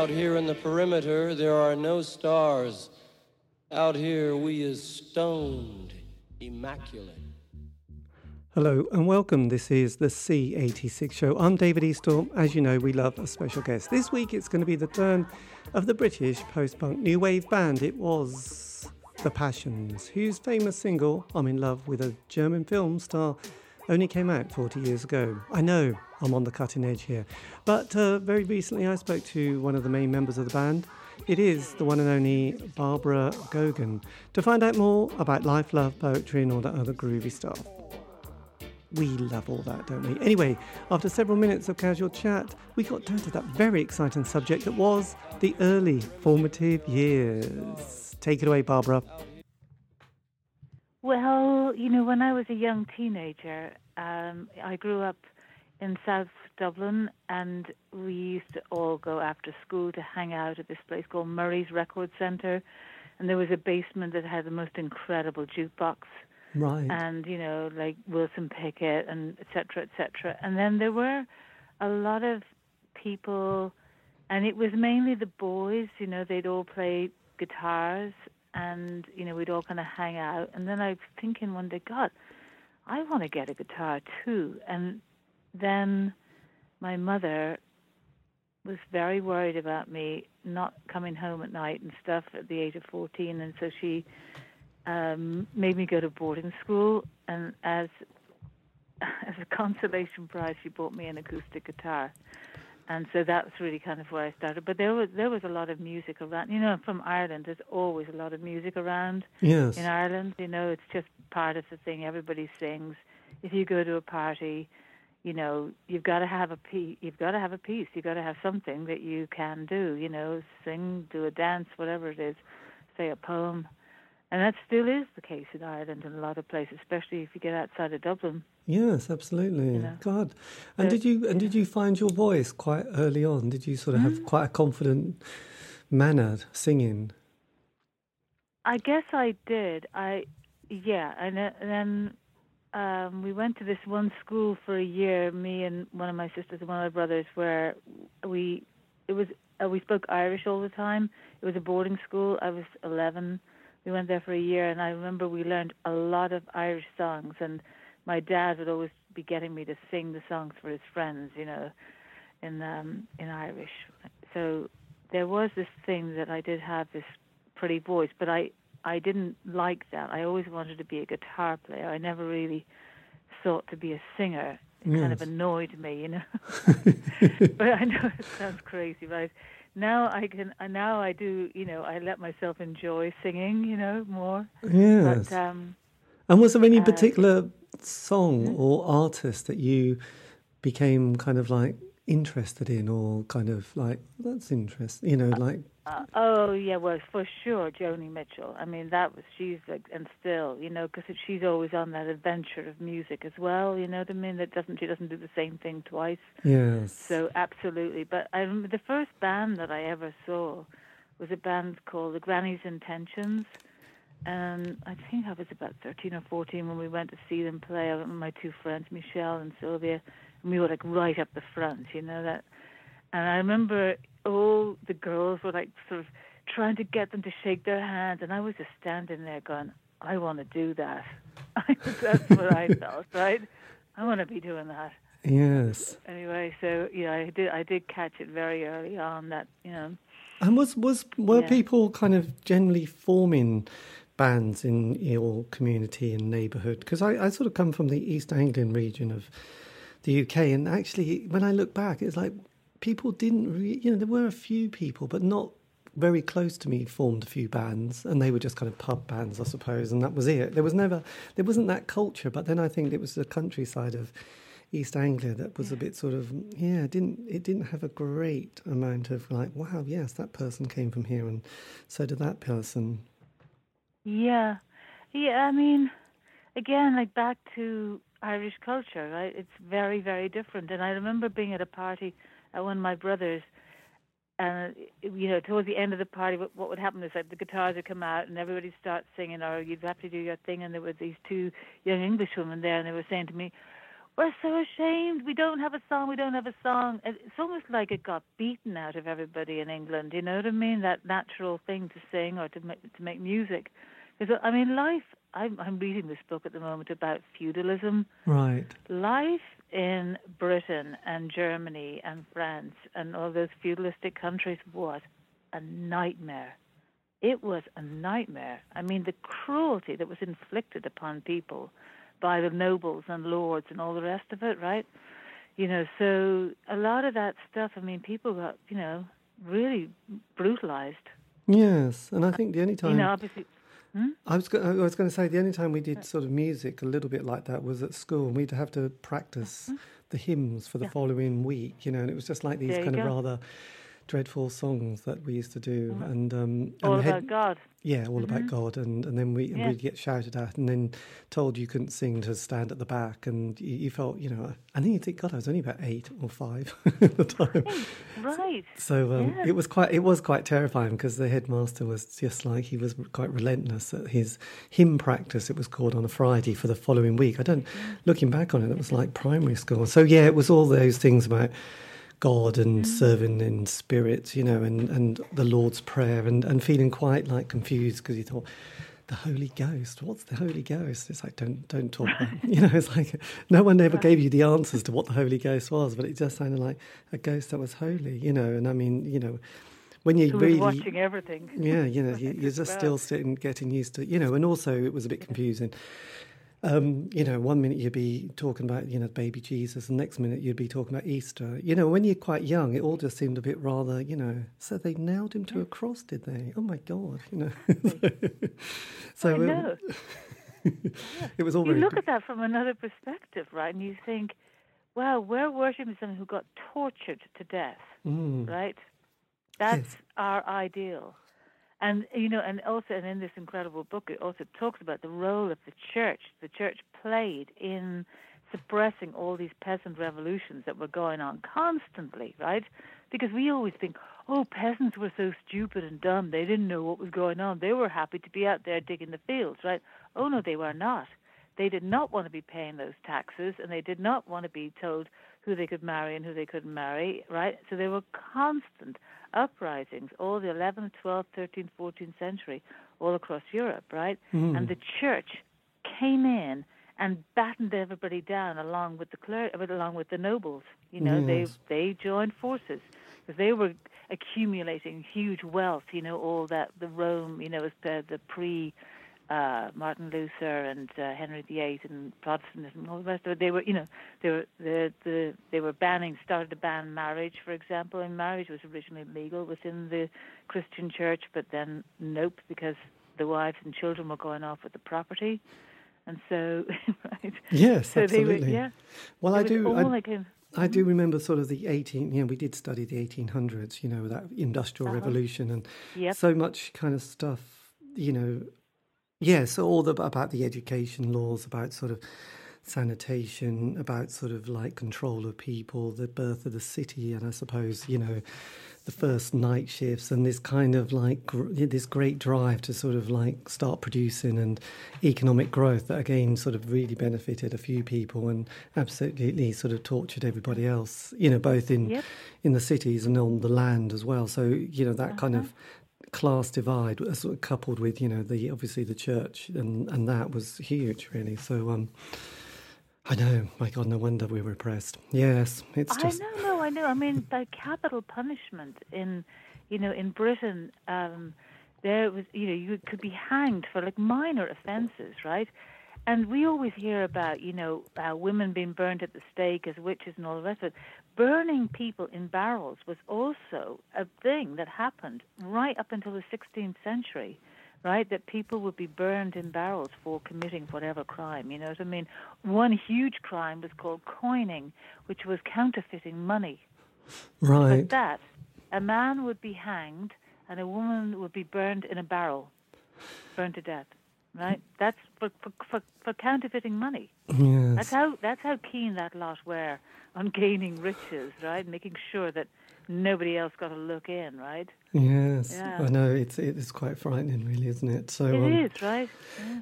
Out here in the perimeter, there are no stars. Out here, we is stoned, immaculate. Hello and welcome. This is the C86 show. I'm David Easthorpe. As you know, we love a special guest. This week, it's going to be the turn of the British post-punk new wave band. It was The Passions, whose famous single, I'm in Love with a German Film Star, only came out 40 years ago. I know I'm on the cutting edge here, but very recently I spoke to one of the main members of the band. It is the one and only Barbara Gogan, to find out more about life, love, poetry and all that other groovy stuff. We love all that, don't we? Anyway, after several minutes of casual chat, we got down to that very exciting subject that was the early formative years. Take it away, Barbara. Well, you know, when I was a young teenager, I grew up in South Dublin, and we used to all go after school to hang out at this place called Murray's Record Center, and there was a basement that had the most incredible jukebox. Right. And, you know, like Wilson Pickett and et cetera, et cetera. And then there were a lot of people, and it was mainly the boys, you know, they'd all play guitars, and, you know, we'd all kind of hang out. And then I was thinking one day, God, I want to get a guitar too. And then my mother was very worried about me not coming home at night and stuff at the age of 14. And so she made me go to boarding school. And as a consolation prize, she bought me an acoustic guitar. And so that's really kind of where I started. But there was a lot of music around. You know, from Ireland, there's always a lot of music around. Yes. In Ireland, you know, it's just part of the thing. Everybody sings. If you go to a party, you know, you've got to have a piece. You've got to have a piece. You've got to have something that you can do. You know, sing, do a dance, whatever it is, say a poem. And that still is the case in Ireland and a lot of places, especially if you get outside of Dublin. Yes, absolutely. You know? God, and so, did you find your voice quite early on? Did you sort of have quite a confident manner singing? I guess I did. And then we went to this one school for a year. Me and one of my sisters and one of my brothers, where we spoke Irish all the time. It was a boarding school. I was 11. We went there for a year, and I remember we learned a lot of Irish songs, and my dad would always be getting me to sing the songs for his friends, you know, in Irish. So there was this thing that I did have this pretty voice, but I didn't like that. I always wanted to be a guitar player. I never really sought to be a singer. It kind of annoyed me, you know. But I know it sounds crazy, right? Now I do, you know, I let myself enjoy singing, you know, more. Yes. But, and was there any particular song or artist that you became kind of like interested in, or kind of like, that's interesting, you know, like? Well, for sure, Joni Mitchell. I mean, she's like, and still, you know, because she's always on that adventure of music as well, you know what I mean? She doesn't do the same thing twice. Yes. So, absolutely. But the first band that I ever saw was a band called The Granny's Intentions. And I think I was about 13 or 14 when we went to see them play. I went with my two friends, Michelle and Sylvia, and we were like right up the front, you know that. And I remember all the girls were like sort of trying to get them to shake their hands, and I was just standing there going, I want to do that. That's what I felt, right? I want to be doing that. Yes. Anyway, so yeah, I did catch it very early on, that, you know. And were people kind of generally forming bands in your community and neighbourhood? Because I sort of come from the East Anglian region of the UK, and actually when I look back, it's like people didn't really, you know, there were a few people, but not very close to me, formed a few bands, and they were just kind of pub bands, I suppose, and that was it. There wasn't that culture, but then I think it was the countryside of East Anglia that was a bit sort of, it didn't have a great amount of like, wow, yes, that person came from here, and so did that person. Yeah. Yeah, I mean, again, like back to Irish culture, right? It's very, very different. And I remember being at a party at one of my brothers, and, you know, towards the end of the party, what would happen is like the guitars would come out and everybody starts singing, or you'd have to do your thing. And there were these two young English women there, and they were saying to me, we're so ashamed. We don't have a song. We don't have a song. It's almost like it got beaten out of everybody in England. You know what I mean? That natural thing to sing or to make music. Because, I mean, life... I'm reading this book at the moment about feudalism. Right. Life in Britain and Germany and France and all those feudalistic countries was a nightmare. It was a nightmare. I mean, the cruelty that was inflicted upon people by the nobles and lords and all the rest of it, right? You know, so a lot of that stuff, I mean, people got, you know, really brutalized. Yes, and I think the only time... You know, obviously... I was going to say the only time we did sort of music a little bit like that was at school. We'd have to practice the hymns for the following week, you know, and it was just like these kind of rather dreadful songs that we used to do. And all about God. Yeah, all about God. And then we'd get shouted at and then told you couldn't sing to stand at the back. And you felt, you know, and then you think, God, I was only about 8 or 5 at the time. Right. So it was quite terrifying because the headmaster was just like, he was quite relentless at his hymn practice, it was called, on a Friday for the following week. Looking back on it, it was like primary school. So yeah, it was all those things about God and serving in spirit, you know, and the Lord's Prayer and feeling quite like confused because you thought, the Holy Ghost, what's the Holy Ghost? It's like, don't talk about it. You know, it's like no one ever gave you the answers to what the Holy Ghost was, but it just sounded like a ghost that was holy, you know, and I mean, you know, when you're really watching everything. Yeah, you know, you're just still sitting, getting used to, you know, and also it was a bit confusing. You know, one minute you'd be talking about, you know, baby Jesus, and next minute you'd be talking about Easter. You know, when you're quite young, it all just seemed a bit rather, you know, so they nailed him to a cross, did they? Oh, my God, you know. So know. It was all very... You look at that from another perspective, right, and you think, wow, we're worshipping someone who got tortured to death, right? That's our ideal. And, you know, and also, and in this incredible book, it also talks about the role of the church played in suppressing all these peasant revolutions that were going on constantly, right? Because we always think, oh, peasants were so stupid and dumb, they didn't know what was going on. They were happy to be out there digging the fields, right? Oh, no, they were not. They did not want to be paying those taxes, and they did not want to be told who they could marry and who they couldn't marry, right? So there were constant uprisings all the 11th, 12th, 13th, 14th century all across Europe, right? And the church came in and battened everybody down along with the clergy, along with the nobles. You know, they joined forces because they were accumulating huge wealth, you know, all that, the Rome, you know, was the Martin Luther and Henry VIII and Protestantism and all the rest of it. They were, you know, they were started to ban marriage, for example. And marriage was originally legal within the Christian church, but then nope, because the wives and children were going off with the property, and so right. Yes, so absolutely. They were, yeah. Well, I do remember sort of the 18... You know, we did study the 1800s. You know, that industrial revolution and so much kind of stuff. You know. Yeah, so about the education laws, about sort of sanitation, about sort of like control of people, the birth of the city, and I suppose, you know, the first night shifts and this kind of like this great drive to sort of like start producing and economic growth that again sort of really benefited a few people and absolutely sort of tortured everybody else, you know, both in the cities and on the land as well. So, you know, that kind of class divide sort of coupled with, you know, the obviously the church and that was huge really. So I know, my God, no wonder we were oppressed. Yes, it's just... I know. I mean, by capital punishment in, you know, in Britain, there was, you know, you could be hanged for like minor offences, right? And we always hear about, you know, women being burned at the stake as witches and all the rest of it. Burning people in barrels was also a thing that happened right up until the 16th century, right? That people would be burned in barrels for committing whatever crime, you know what I mean? One huge crime was called coining, which was counterfeiting money. Right. But that, a man would be hanged and a woman would be burned in a barrel, burned to death. Right, that's for counterfeiting money. Yes. That's how keen that lot were on gaining riches, right? Making sure that nobody else got a look in, right? Yes, yeah. I know, it's quite frightening, really, isn't it? So it is, right?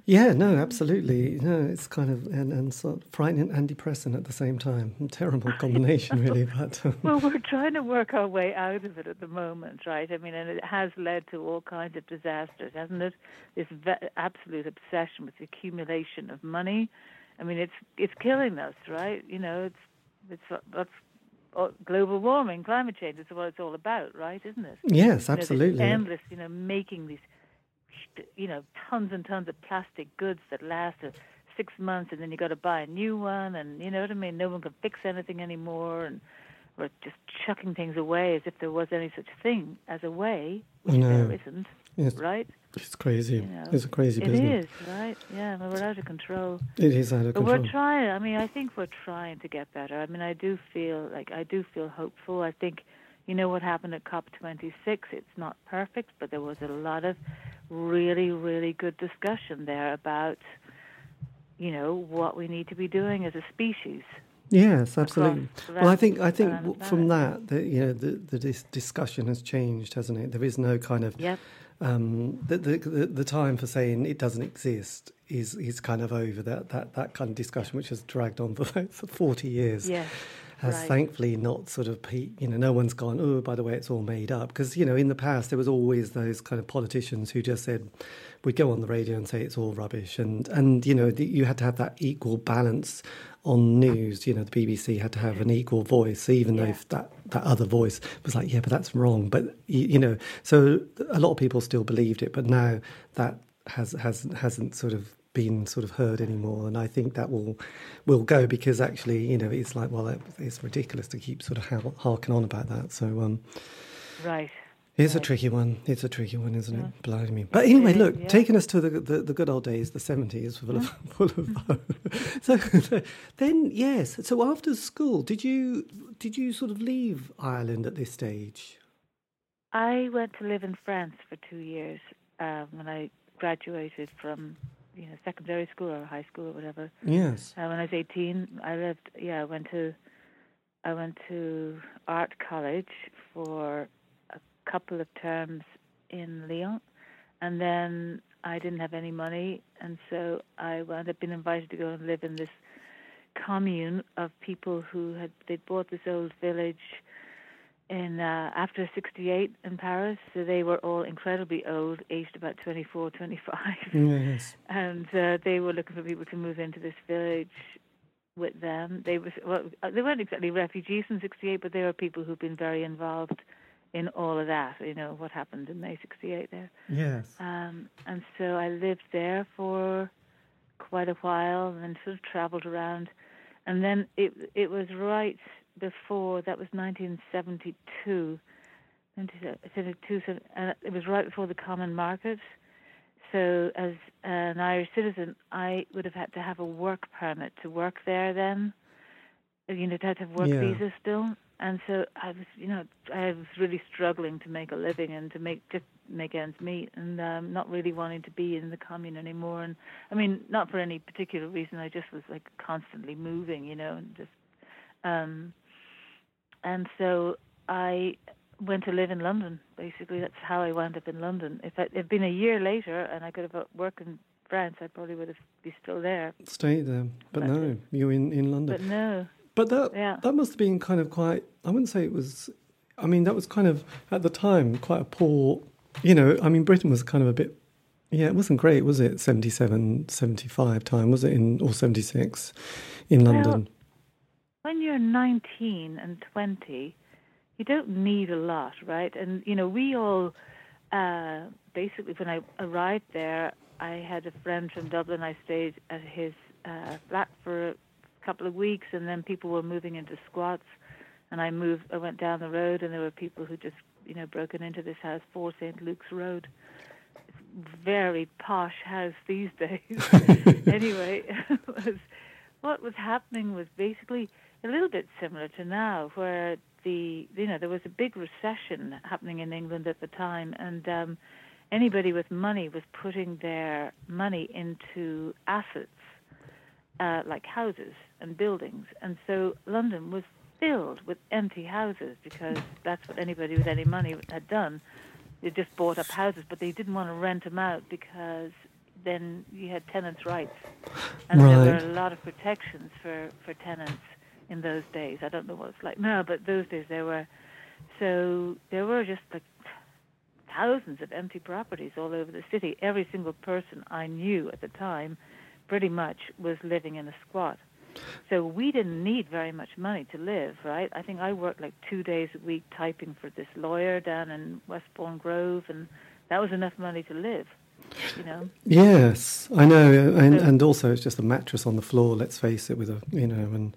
Yeah, no, absolutely. No, it's kind of and sort of frightening and depressing at the same time. A terrible combination, really. But well, we're trying to work our way out of it at the moment, right? I mean, and it has led to all kinds of disasters, hasn't it? This absolute obsession with the accumulation of money. I mean, it's killing us, right? You know, it's that's. Global warming, climate change is what it's all about, right, isn't it? Yes, absolutely. Endless, making these, tons and tons of plastic goods that last 6 months and then you got to buy a new one and, you know what I mean, no one can fix anything anymore and we're just chucking things away as if there was any such thing as a way, which there isn't, right? It's crazy. It's a crazy business. It is, right? Yeah, we're out of control. It is out of control. But we're trying. I mean, I think we're trying to get better. I mean, I do feel hopeful. I think, what happened at COP26, it's not perfect, but there was a lot of really, really good discussion there about, what we need to be doing as a species. Yes, absolutely. Well, I think from that, the discussion has changed, hasn't it? There is no kind of... Yep. The time for saying it doesn't exist is kind of over. That kind of discussion, which has dragged on for 40 years, has thankfully not sort of peaked. No one's gone, oh, by the way, it's all made up. Because, in the past, there was always those kind of politicians who just said, we'd go on the radio and say it's all rubbish. And you had to have that equal balance on news. The BBC had to have an equal voice, even though that other voice was like, yeah, but that's wrong. But, so a lot of people still believed it. But now that hasn't sort of been sort of heard anymore, and I think that will go, because actually it's like, well, it's ridiculous to keep sort of harking on about that. So it's a tricky one, isn't it? Blimey. But anyway, look, taking us to the good old days, the 70s, full of so then so after school, did you sort of leave Ireland at this stage? I went to live in France for 2 years when I graduated from secondary school or high school or whatever. Yes. When I was 18, I went to art college for a couple of terms in Lyon, and then I didn't have any money, and so I wound up being invited to go and live in this commune of people who they'd bought this old village in after 68 in Paris, so they were all incredibly old, aged about 24, 25. Yes. And they were looking for people to move into this village with them. They weren't exactly refugees in 68, but they were people who'd been very involved in all of that, what happened in May 68 there. Yes. And so I lived there for quite a while and sort of travelled around. And then it was right... before that was 1972, and it was right before the common market. So, as an Irish citizen, I would have had to have a work permit to work there then. To have work visa still, and so I was, I was really struggling to make a living and to make ends meet, and not really wanting to be in the commune anymore. And I mean, not for any particular reason. I just was like constantly moving, and just. And so I went to live in London, basically. That's how I wound up in London. If it had been a year later and I could have worked in France, I probably would have been still there. Stayed there. But no, you're in London. But no. But that must have been kind of quite, I wouldn't say it was, I mean, that was kind of, at the time, quite a poor, I mean, Britain was kind of a bit, it wasn't great, was it? 77, 75 time, was it? Or 76 in London? Well, when you're 19 and 20, you don't need a lot, right? And, we all, basically, when I arrived there, I had a friend from Dublin. I stayed at his flat for a couple of weeks, and then people were moving into squats. And I went down the road, and there were people who just, broken into this house, 4 St. Luke's Road. It's a very posh house these days. Anyway, what was happening was basically... a little bit similar to now, where there was a big recession happening in England at the time, and anybody with money was putting their money into assets, like houses and buildings. And so London was filled with empty houses because that's what anybody with any money had done. They just bought up houses, but they didn't want to rent them out because then you had tenants' rights. And there were a lot of protections for tenants in those days. I don't know what it's like now, but those days there were. So there were just like thousands of empty properties all over the city. Every single person I knew at the time pretty much was living in a squat. So we didn't need very much money to live, right? I think I worked like 2 days a week typing for this lawyer down in Westbourne Grove, and that was enough money to live, you know? Yes, I know. And also it's just a mattress on the floor, let's face it, with a, you know, and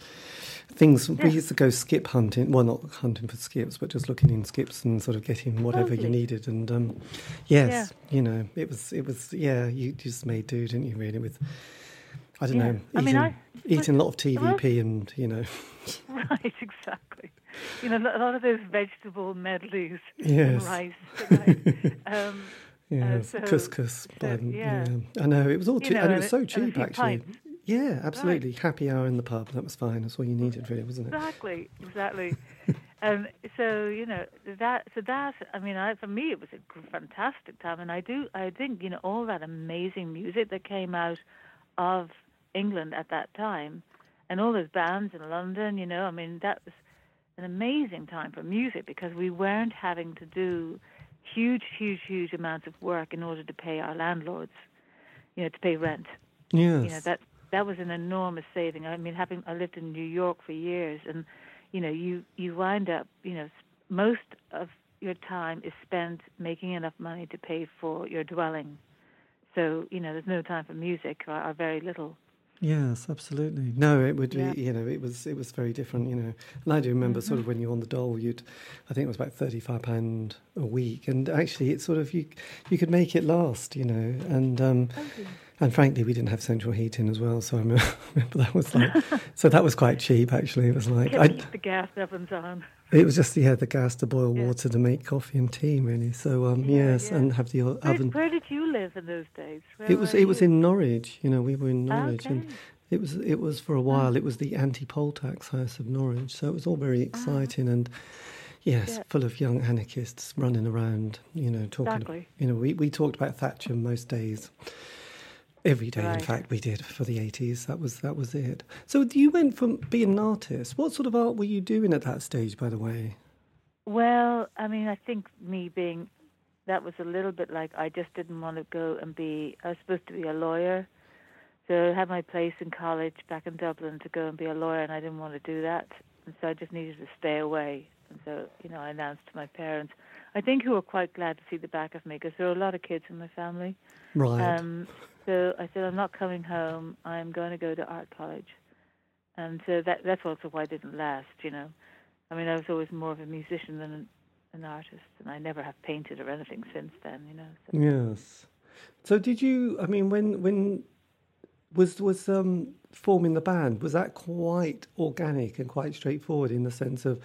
things. Yeah. We used to go skip hunting. Well, not hunting for skips, but just looking in skips and sort of getting whatever you needed. And, yes, yeah. You know, it was yeah, you just made do, didn't you, really, with... I don't know, eating a lot of TVP and, you know. Right, exactly. You know, a lot of those vegetable medleys and rice. Right? So, couscous. I know, it was all cheap, and it was so cheap, actually. Pints. Yeah, absolutely. Right. Happy hour in the pub, that was fine. That's all you needed, really, wasn't it? Exactly. So, you know, for me, it was a fantastic time. And I think, you know, all that amazing music that came out of England at that time, and all those bands in London, you know, I mean, that was an amazing time for music because we weren't having to do huge amounts of work in order to pay our landlords, you know, to pay rent. Yes. You know, that was an enormous saving. I mean, I lived in New York for years, and, you know, you wind up, you know, most of your time is spent making enough money to pay for your dwelling. So, you know, there's no time for music, or very little. Yes, absolutely. No, it would be, you know, it was very different, you know. And I do remember sort of when you were on the dole, I think it was about £35 a week. And actually it's sort of, you could make it last, you know. And and frankly, we didn't have central heating as well. So I remember that was like, so that was quite cheap, actually. It was like... keep the gas ovens on. It was just, the gas to boil water to make coffee and tea, really. So, and have the oven. Where did you live in those days? It was in Norwich. You know, we were in Norwich. Okay. And it was for a while, it was the anti-poll tax house of Norwich. So it was all very exciting and, full of young anarchists running around, you know, talking. Exactly. You know, we talked about Thatcher most days. Every day, in fact, we did for the 80s. That was it. So you went from being an artist. What sort of art were you doing at that stage, by the way? Well, I mean, I think that was a little bit like I just didn't want to go and I was supposed to be a lawyer. So I had my place in college back in Dublin to go and be a lawyer, and I didn't want to do that. And so I just needed to stay away. And so, you know, I announced to my parents, I think, who were quite glad to see the back of me, because there were a lot of kids in my family. Right. So I said, I'm not coming home. I'm going to go to art college. And so that's also why I didn't last, you know. I mean, I was always more of a musician than an artist, and I never have painted or anything since then, you know. So. Yes. So did you, I mean, when was forming the band, was that quite organic and quite straightforward in the sense of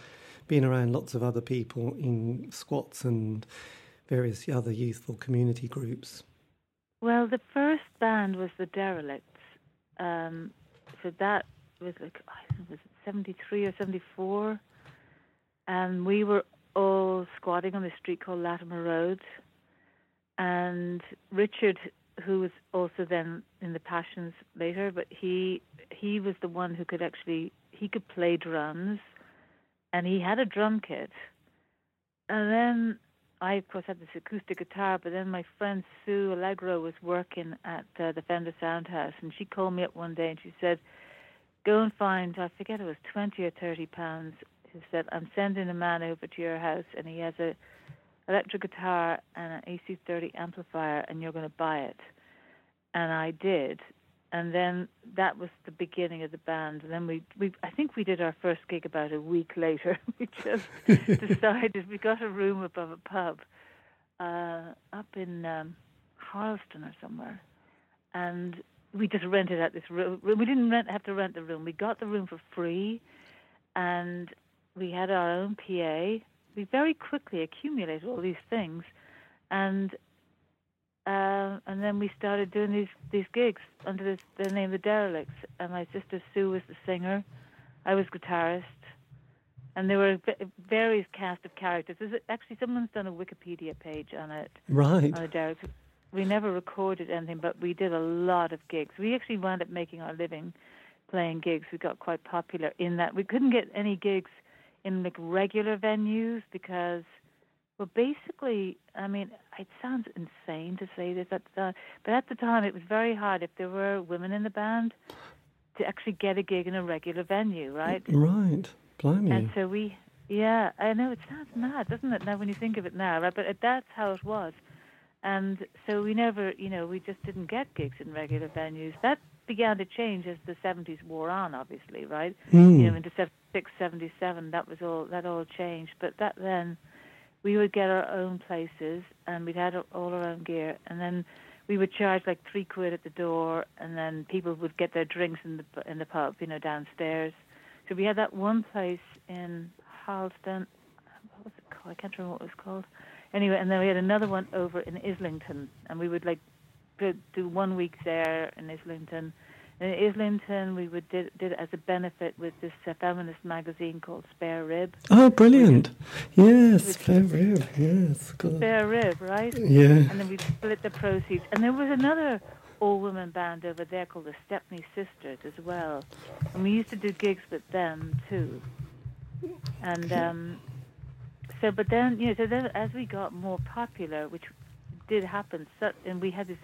being around lots of other people in squats and various other youthful community groups? Well, the first band was The Derelicts. So that was like, I don't know, was it 73 or 74? And we were all squatting on a street called Latimer Road. And Richard, who was also then in The Passions later, but he was the one who could actually, he could play drums. And he had a drum kit. And then I, of course, had this acoustic guitar, but then my friend Sue Allegro was working at the Fender Soundhouse, and she called me up one day and she said, go and find, I forget, it was 20 or 30 pounds. She said, I'm sending a man over to your house, and he has an electric guitar and an AC30 amplifier, and you're going to buy it. And I did. And then that was the beginning of the band. And then I think we did our first gig about a week later. We just decided we got a room above a pub up in Harleston or somewhere. And we just rented out this room. We didn't have to rent the room. We got the room for free. And we had our own PA. We very quickly accumulated all these things. And And then we started doing these gigs under the name The Derelicts. And my sister Sue was the singer. I was guitarist. And there were various cast of characters. Actually, someone's done a Wikipedia page on it. Right. On The Derelicts. We never recorded anything, but we did a lot of gigs. We actually wound up making our living playing gigs. We got quite popular in that. We couldn't get any gigs in like regular venues because... Well, basically, I mean, it sounds insane to say this, but at the time it was very hard if there were women in the band to actually get a gig in a regular venue, right? Right, blimey. And so yeah, I know, it sounds mad, doesn't it, now when you think of it now, right? But that's how it was. And so we never, you know, we just didn't get gigs in regular venues. That began to change as the 70s wore on, obviously, right? Mm. You know, into 76, 77, that all changed. But that then... We would get our own places, and we'd had all our own gear. And then we would charge like £3 at the door, and then people would get their drinks in the pub, you know, downstairs. So we had that one place in Harleston. What was it called? I can't remember what it was called. Anyway, and then we had another one over in Islington, and we would like do 1 week there in Islington. And in Islington, we would did it as a benefit with this feminist magazine called Spare Rib. Oh, brilliant. Yes, Spare Rib, yes. God. Spare Rib, right? Yeah. And then we split the proceeds. And there was another all-women band over there called the Stepney Sisters as well. And we used to do gigs with them, too. And so, but then, you know, so then as we got more popular, which did happen, and we had this...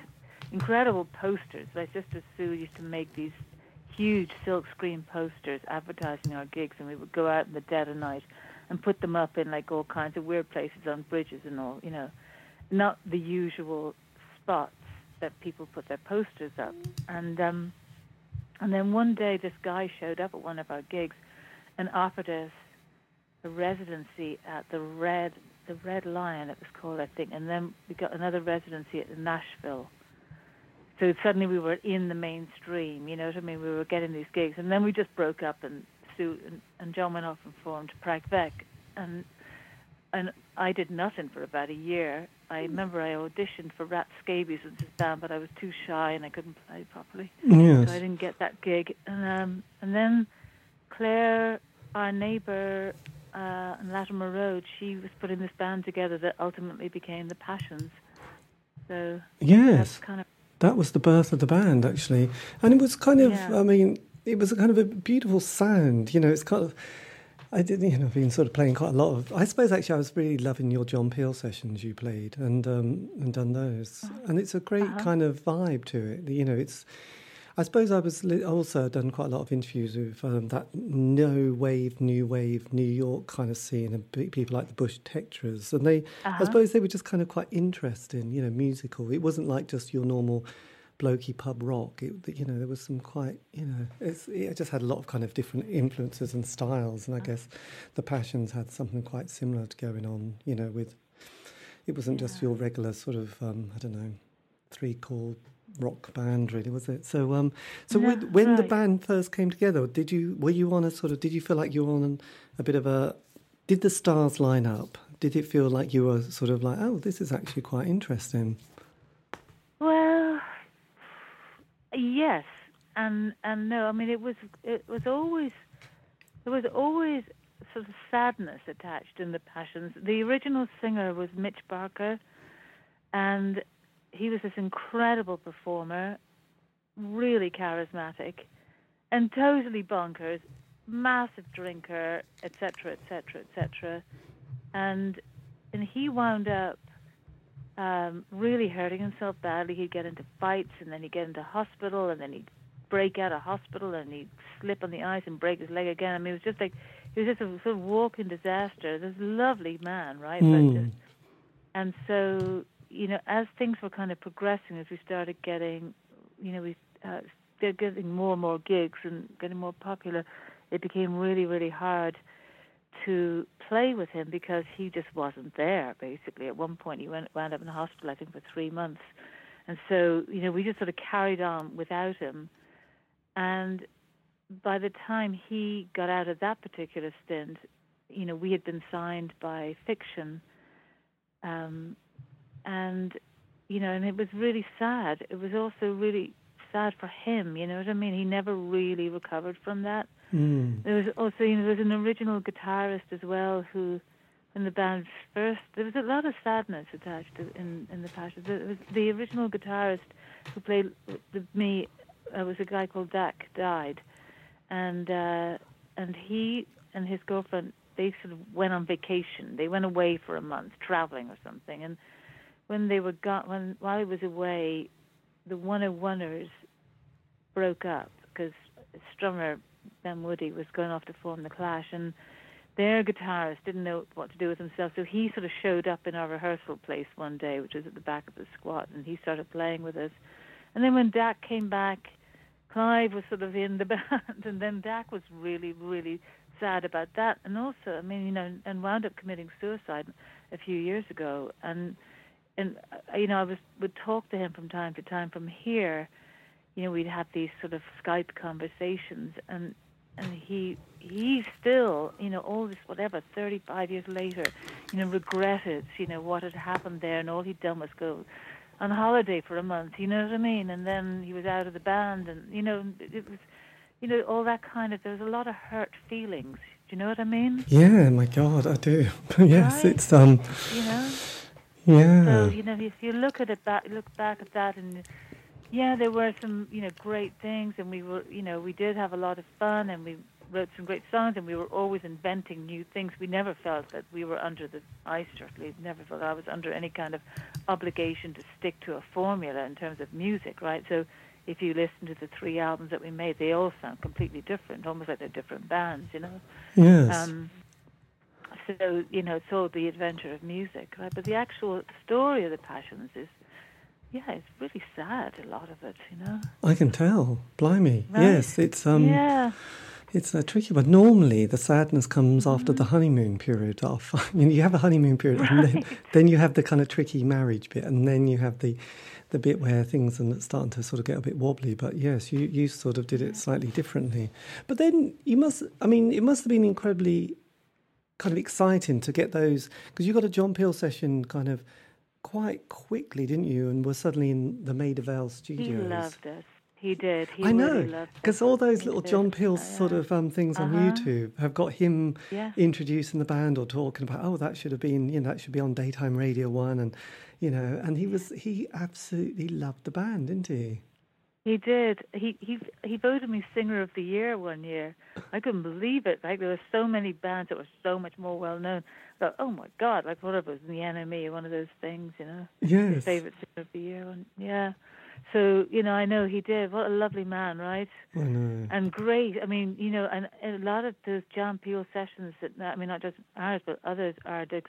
incredible posters. My sister Sue used to make these huge silk screen posters advertising our gigs, and we would go out in the dead of night and put them up in like all kinds of weird places on bridges and all, you know, not the usual spots that people put their posters up. And then one day this guy showed up at one of our gigs and offered us a residency at the Red Lion, it was called, I think, and then we got another residency at Nashville. So suddenly we were in the mainstream, you know what I mean? We were getting these gigs. And then we just broke up, and Sue and John went off and formed Prague Vec. And I did nothing for about a year. I remember I auditioned for Rat Scabies with this band, but I was too shy and I couldn't play properly. Yes. So I didn't get that gig. And then Claire, our neighbour on Latimer Road, she was putting this band together that ultimately became The Passions. So yes. That's kind of... That was the birth of the band, actually. And it was kind of, yeah. I mean, it was a kind of a beautiful sound. You know, it's kind of, I didn't, you know, I've been sort of playing quite a lot of, I suppose, actually, I was really loving your John Peel sessions you played and done those. And it's a great kind of vibe to it. You know, it's, I suppose I was also done quite a lot of interviews with that new wave, New York kind of scene and people like the Bush Textures. And they, I suppose they were just kind of quite interesting, you know, musical. It wasn't like just your normal blokey pub rock. It, you know, there was some quite, you know, it just had a lot of kind of different influences and styles. And I guess The Passions had something quite similar to going on, you know, with, it wasn't just your regular sort of, I don't know, three chord rock band, really, was it? So when the band first came together, did you feel like you were on a bit of a, did the stars line up? Did it feel like you were sort of like, oh, this is actually quite interesting? Well, yes and no. I mean, there was always sort of sadness attached in The Passions. The original singer was Mitch Barker, and he was this incredible performer, really charismatic, and totally bonkers, massive drinker, etc., etc., etc. And he wound up really hurting himself badly. He'd get into fights, and then he'd get into hospital, and then he'd break out of hospital, and he'd slip on the ice and break his leg again. I mean, it was just like, he was just a sort of walking disaster. This lovely man, right? Mm. But just, and so... You know, as things were kind of progressing, as we started getting, you know, they're getting more and more gigs and getting more popular, it became really, really hard to play with him because he just wasn't there, basically. At one point, he wound up in the hospital, I think, for 3 months. And so, you know, we just sort of carried on without him. And by the time he got out of that particular stint, you know, we had been signed by Fiction, and you know, and it was really sad. It was also really sad for him, you know what I mean? He never really recovered from that. Mm. There was also, you know, there was an original guitarist as well who, when the band first, there was a lot of sadness attached to, in The Passions. There was the original guitarist who played with me, was a guy called Dak, died. And he and his girlfriend, they sort of went on vacation. They went away for a month, traveling or something. And when they were gone, while he was away, the 101ers broke up because Strummer Ben Woody was going off to form The Clash, and their guitarist didn't know what to do with himself, so he sort of showed up in our rehearsal place one day, which was at the back of the squat, and he started playing with us. And then when Dak came back, Clive was sort of in the band, and then Dak was really, really sad about that, and also, I mean, you know, and wound up committing suicide a few years ago. And you know, I would talk to him from time to time from here. You know, we'd have these sort of Skype conversations, and he still, you know, all this, whatever, 35 years later, you know, regretted, you know, what had happened there, and all he'd done was go on holiday for a month, you know what I mean? And then he was out of the band, and, you know, it was, you know, all that kind of, there was a lot of hurt feelings, do you know what I mean? Yeah, my God, I do. Yes, right? It's, you know? Yeah. So, you know, if you look back at that, and yeah, there were some, you know, great things, and we were, you know, we did have a lot of fun, and we wrote some great songs, and we were always inventing new things. We never felt that we were under I certainly never felt I was under any kind of obligation to stick to a formula in terms of music, right? So if you listen to the three albums that we made, they all sound completely different, almost like they're different bands, you know? Yes. So, you know, it's all the adventure of music, right? But the actual story of The Passions is, yeah, it's really sad, a lot of it, you know? I can tell. Blimey. Right? Yes, it's... yeah. It's a tricky one. Normally, the sadness comes after the honeymoon period. You have a honeymoon period, right, and then you have the kind of tricky marriage bit, and then you have the bit where things are starting to sort of get a bit wobbly. But yes, you sort of did it slightly differently. But then it must have been incredibly kind of exciting to get those, because you got a John Peel session kind of quite quickly, didn't you? And were suddenly in the Maida Vale studios. He loved us. He did. I know, because all those little John Peel sort of things on YouTube have got him introducing the band or talking about, oh, that should have been, you know, that should be on daytime Radio 1, and you know, and he absolutely loved the band, didn't he? He did. He voted me Singer of the Year one year. I couldn't believe it. Like, there were so many bands that were so much more well known. I thought, oh my God, like whatever was The Enemy, one of those things, you know. Yes. His favorite Singer of the Year one. Yeah. So, you know, I know he did. What a lovely man, right? I know. And great. I mean, you know, and a lot of those John Peel sessions that, I mean, not just ours, but others are, they're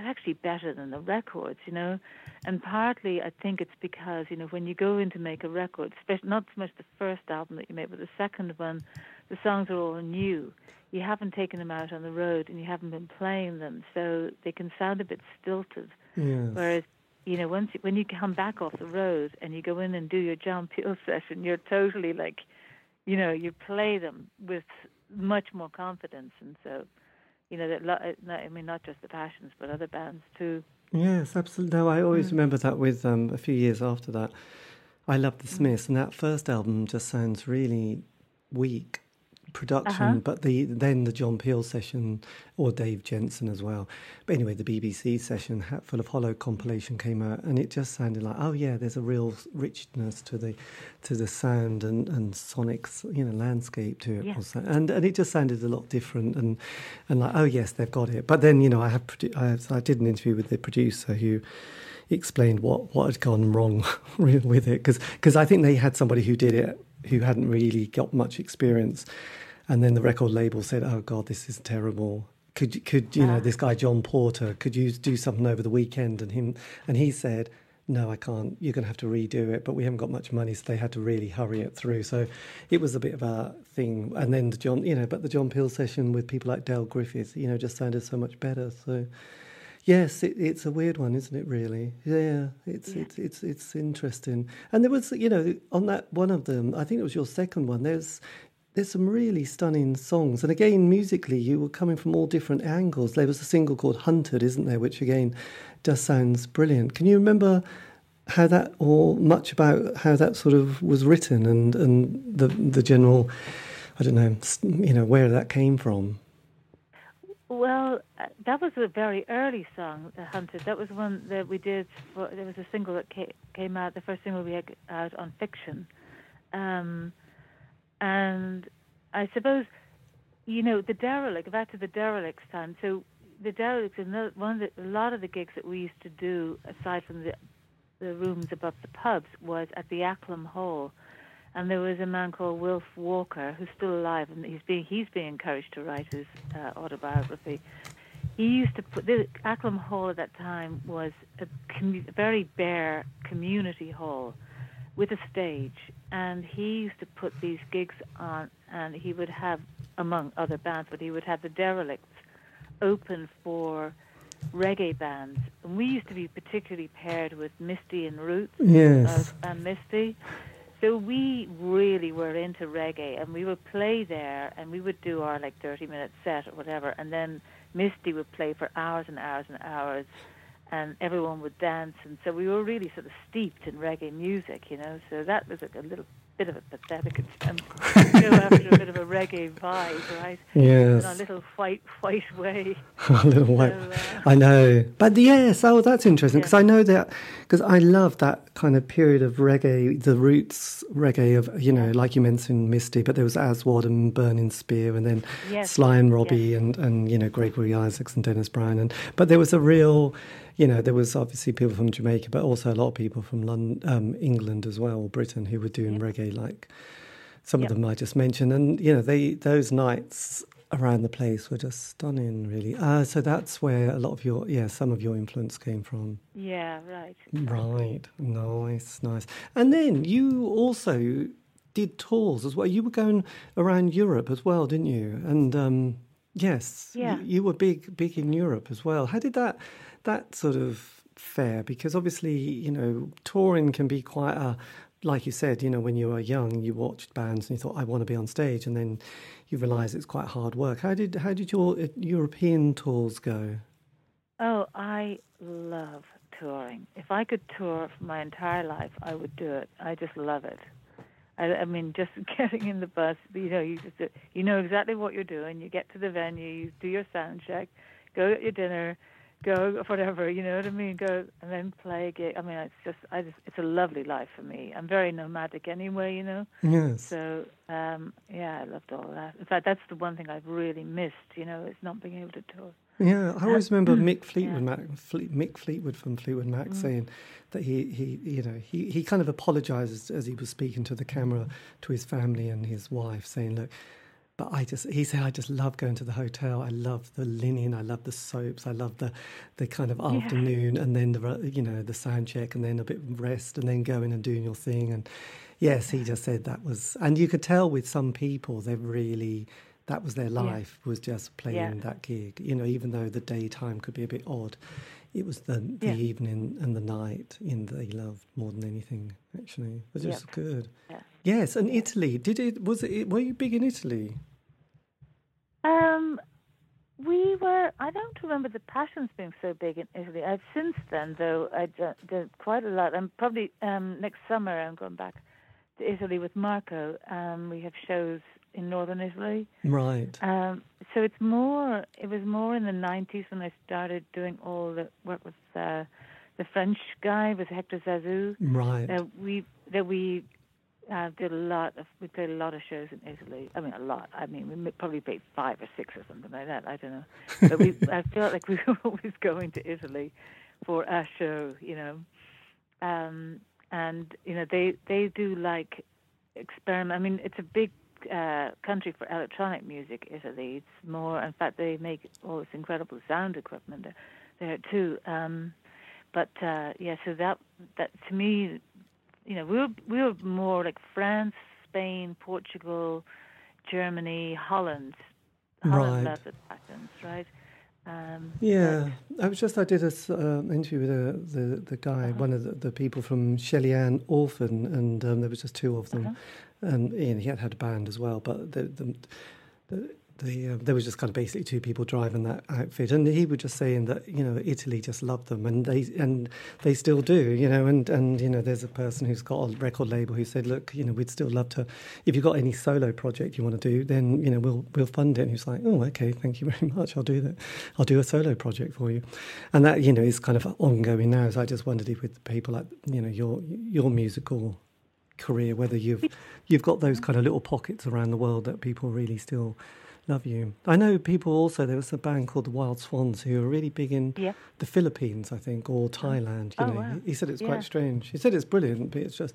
actually better than the records, you know. And partly, I think it's because, you know, when you go in to make a record, especially not so much the first album that you made, but the second one, the songs are all new. You haven't taken them out on the road, and you haven't been playing them, so they can sound a bit stilted. Yes. Whereas, you know, when you come back off the road and you go in and do your John Peel session, you're totally like, you know, you play them with much more confidence. And so, you know, I mean, not just The Passions, but other bands too. Yes, absolutely. No, I always remember that with a few years after that. I loved The Smiths, and that first album just sounds really weak production, but then the John Peel session, or Dave Jensen as well, but anyway, the BBC session, Hatful of Hollow compilation came out, and it just sounded like, oh yeah, there's a real richness to the sound and sonic, you know, landscape to it, and it just sounded a lot different, and like, oh yes, they've got it. But then, you know, I did an interview with the producer who explained what had gone wrong with it, because I think they had somebody who did it who hadn't really got much experience, and then the record label said, "Oh God, this is terrible. Could you know, this guy John Porter? Could you do something over the weekend?" And he said, "No, I can't. You're going to have to redo it. But we haven't got much money, so they had to really hurry it through." So it was a bit of a thing. And then the John Peel session with people like Dale Griffiths, you know, just sounded so much better. So yes, it's a weird one, isn't it? Really, yeah. It's interesting. And there was, you know, on that one of them, I think it was your second one. There's some really stunning songs, and again, musically, you were coming from all different angles. There was a single called "Hunted," isn't there? Which again, just sounds brilliant. Can you remember how that, or much about how that sort of was written and the general, I don't know, you know, where that came from. Well, that was a very early song, Hunted. That was one that we did. There was a single that came out, the first single we had out on Fiction. And I suppose, you know, the Derelicts, back to the Derelicts time. So the Derelicts, a lot of the gigs that we used to do, aside from the rooms above the pubs, was at the Acklam Hall. And there was a man called Wilf Walker, who's still alive, and he's being encouraged to write his autobiography. He used to put the Acklam Hall at that time was a very bare community hall with a stage, and he used to put these gigs on, and he would have, among other bands, but he would have the Derelicts open for reggae bands, and we used to be particularly paired with Misty and Roots. Yes, and Misty. So we really were into reggae, and we would play there, and we would do our, 30-minute set or whatever, and then Misty would play for hours and hours and hours, and everyone would dance, and so we were really sort of steeped in reggae music, you know, so that was a little bit of a pathetic attempt to go after a bit of a reggae vibe, right? Yes. In our little white way. Our little white, I know. But yes, oh, that's interesting, because I know that, because I love that kind of period of reggae, the roots reggae of, you know, like you mentioned, Misty, but there was Aswad and Burning Spear, and then Sly and Robbie and, you know, Gregory Isaacs and Dennis Brown. But there was a real, you know, there was obviously people from Jamaica, but also a lot of people from London, England as well, Britain, who were doing reggae, like some of them I just mentioned. And, you know, those nights around the place were just stunning, really. So that's where a lot of some of your influence came from. Yeah, right. Right. Nice. And then you also did tours as well. You were going around Europe as well, didn't you? And, you were big in Europe as well. How did that sort of fare? Because obviously, you know, touring can be quite a, like you said, you know, when you were young, you watched bands and you thought, I want to be on stage, and then you realise it's quite hard work. How did your European tours go? Oh, I love touring. If I could tour for my entire life, I would do it. I just love it. I mean, just getting in the bus, you know, you know exactly what you're doing. You get to the venue, you do your sound check, go get your dinner, go whatever, you know what I mean, go and then play a gig. I mean, it's a lovely life for me. I'm very nomadic anyway, you know. Yes. So, I loved all that. In fact, that's the one thing I've really missed, you know, is not being able to tour. Yeah, I always remember Mick Fleetwood from Fleetwood Mac saying that he kind of apologised as he was speaking to the camera to his family and his wife, saying, look, but he said, I just love going to the hotel. I love the linen. I love the soaps. I love the kind of afternoon and then the sound check and then a bit of rest and then going and doing your thing. And yes, he just said that was, and you could tell with some people, they really, that was their life, was just playing that gig. You know, even though the daytime could be a bit odd, it was the evening and the night that he loved more than anything, actually. It was just good. Yeah. Yes, and Italy. Were you big in Italy? We were. I don't remember the Passions being so big in Italy. I've since then, though, I did quite a lot. I'm probably next summer I'm going back to Italy with Marco. We have shows in northern Italy. Right. So it's more. It was more in the 90s when I started doing all the work with the French guy, with Hector Zazou. Right. We played a lot of shows in Italy. I mean, a lot. I mean, we probably played 5 or 6 or something like that. I don't know. But I felt like we were always going to Italy for a show, you know. And, you know, they do like experiment. I mean, it's a big country for electronic music, Italy. It's more, in fact, they make all this incredible sound equipment there too. So that to me, you know, we were more like France, Spain, Portugal, Germany, Holland. Holland loves the Passions, right? I did an interview with the guy, one of the people from Shelly Ann Orphan, and there was just 2 of them, and he had a band as well. But the There was just kind of basically two people driving that outfit, and he was just saying that, you know, Italy just loved them, and they still do, you know. And you know, there's a person who's got a record label who said, look, you know, we'd still love to, if you've got any solo project you want to do, then, you know, we'll fund it. And he's like, oh, okay, thank you very much, I'll do that, I'll do a solo project for you. And that, you know, is kind of ongoing now. So I just wondered if with people like, you know, your musical career, whether you've got those kind of little pockets around the world that people really still love you. I know people also, there was a band called the Wild Swans who were really big in the Philippines, I think, or Thailand. You know, wow. He said it's quite strange. He said it's brilliant, but it's just,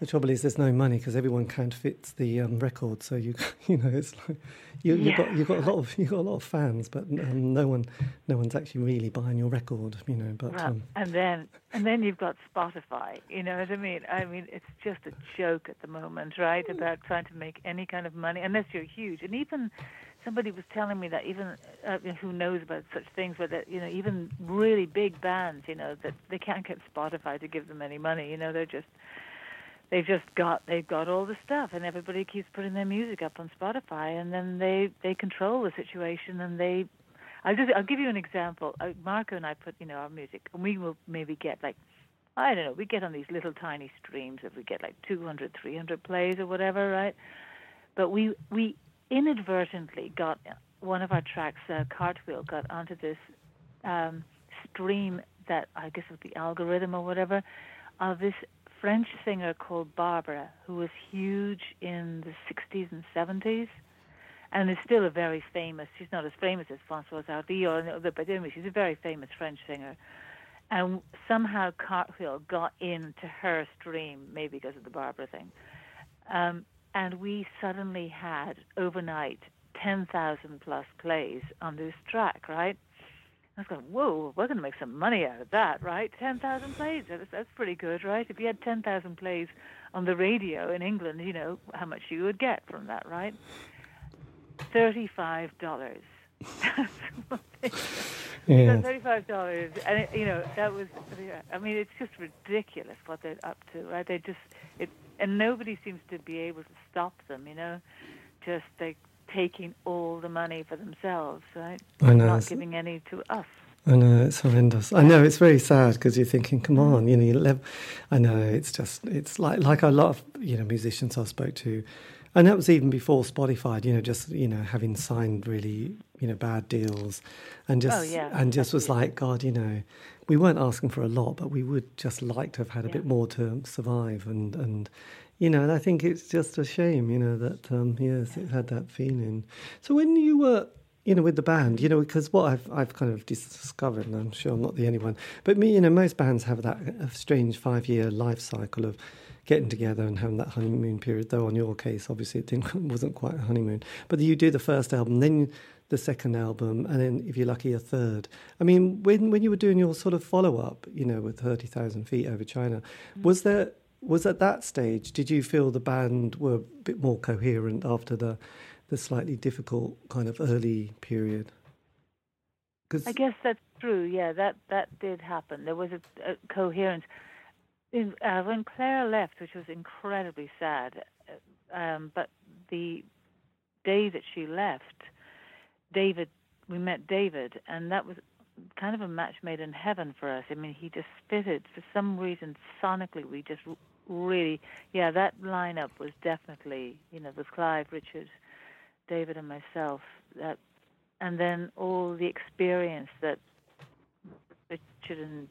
the trouble is there's no money because everyone counterfeits the record. So you know, it's like you've got a lot of fans, but no one's actually really buying your record. You know, but right. and then you've got Spotify. You know what I mean? I mean, it's just a joke at the moment, right? About trying to make any kind of money unless you're huge. And even somebody was telling me that even who knows about such things, but that, you know, even really big bands, you know, that they can't get Spotify to give them any money. You know, they're just they've got all the stuff, and everybody keeps putting their music up on Spotify, and then they control the situation. And I'll give you an example. Marco and I put, you know, our music, and we will maybe get like, I don't know, we get on these little tiny streams, if we get like 200, 300 plays or whatever, right? But we inadvertently got one of our tracks, Cartwheel, got onto this stream that I guess was the algorithm or whatever of this French singer called Barbara, who was huge in the 60s and 70s, and is still a very famous, she's not as famous as Françoise Hardy, but anyway, she's a very famous French singer. And somehow Cartwheel got into her stream, maybe because of the Barbara thing. And we suddenly had, overnight, 10,000 plus plays on this track, right? I was going, whoa, we're going to make some money out of that, right? 10,000 plays, that's pretty good, right? If you had 10,000 plays on the radio in England, you know how much you would get from that, right? $35. That's what they did. Yeah. So $35, and it, you know, that was, I mean, it's just ridiculous what they're up to, right? They just, and nobody seems to be able to stop them, you know? Just, they taking all the money for themselves, right? I know. Not giving any to us. I know, it's horrendous. I know, it's very sad because you're thinking, come on, you know, I know, it's just, it's like a lot of, you know, musicians I spoke to, and that was even before Spotify, you know, just, you know, having signed really, you know, bad deals, and just, was like, God, you know, we weren't asking for a lot, but we would just like to have had a bit more to survive, and you know, and I think it's just a shame, you know, that, it had that feeling. So when you were, you know, with the band, you know, because what I've kind of discovered, and I'm sure I'm not the only one, but me, you know, most bands have that strange 5-year life cycle of getting together and having that honeymoon period, though on your case, obviously, it wasn't quite a honeymoon. But you do the first album, then the second album, and then, if you're lucky, a third. I mean, when you were doing your sort of follow-up, you know, with 30,000 Feet Over China, was at that stage, did you feel the band were a bit more coherent after the slightly difficult kind of early period? 'Cause I guess that's true, yeah, that did happen. There was a coherence. When Claire left, which was incredibly sad, but the day that she left, we met David, and that was kind of a match made in heaven for us. I mean, he just fitted, for some reason, sonically, we just really, that lineup was definitely, you know, with Clive, Richard, David, and myself. And then all the experience that Richard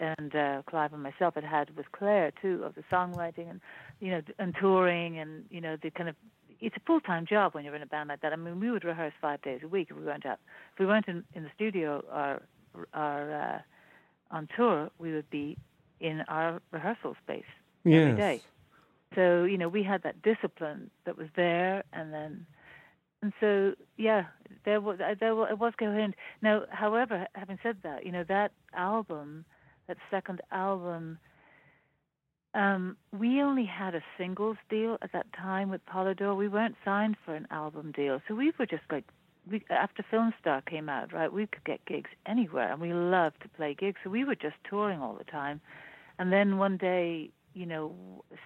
and Clive and myself had with Claire too, of the songwriting and, you know, and touring, and, you know, the kind of, it's a full-time job when you're in a band like that. I mean, we would rehearse 5 days a week if we weren't out. If we weren't in the studio or on tour, we would be in our rehearsal space every day. So, you know, we had that discipline that was there, and so there was it was coherent. Now, however, having said that, you know, that second album. We only had a singles deal at that time with Polydor. We weren't signed for an album deal. So we were just like, after Filmstar came out, right, we could get gigs anywhere, and we loved to play gigs. So we were just touring all the time. And then one day, you know,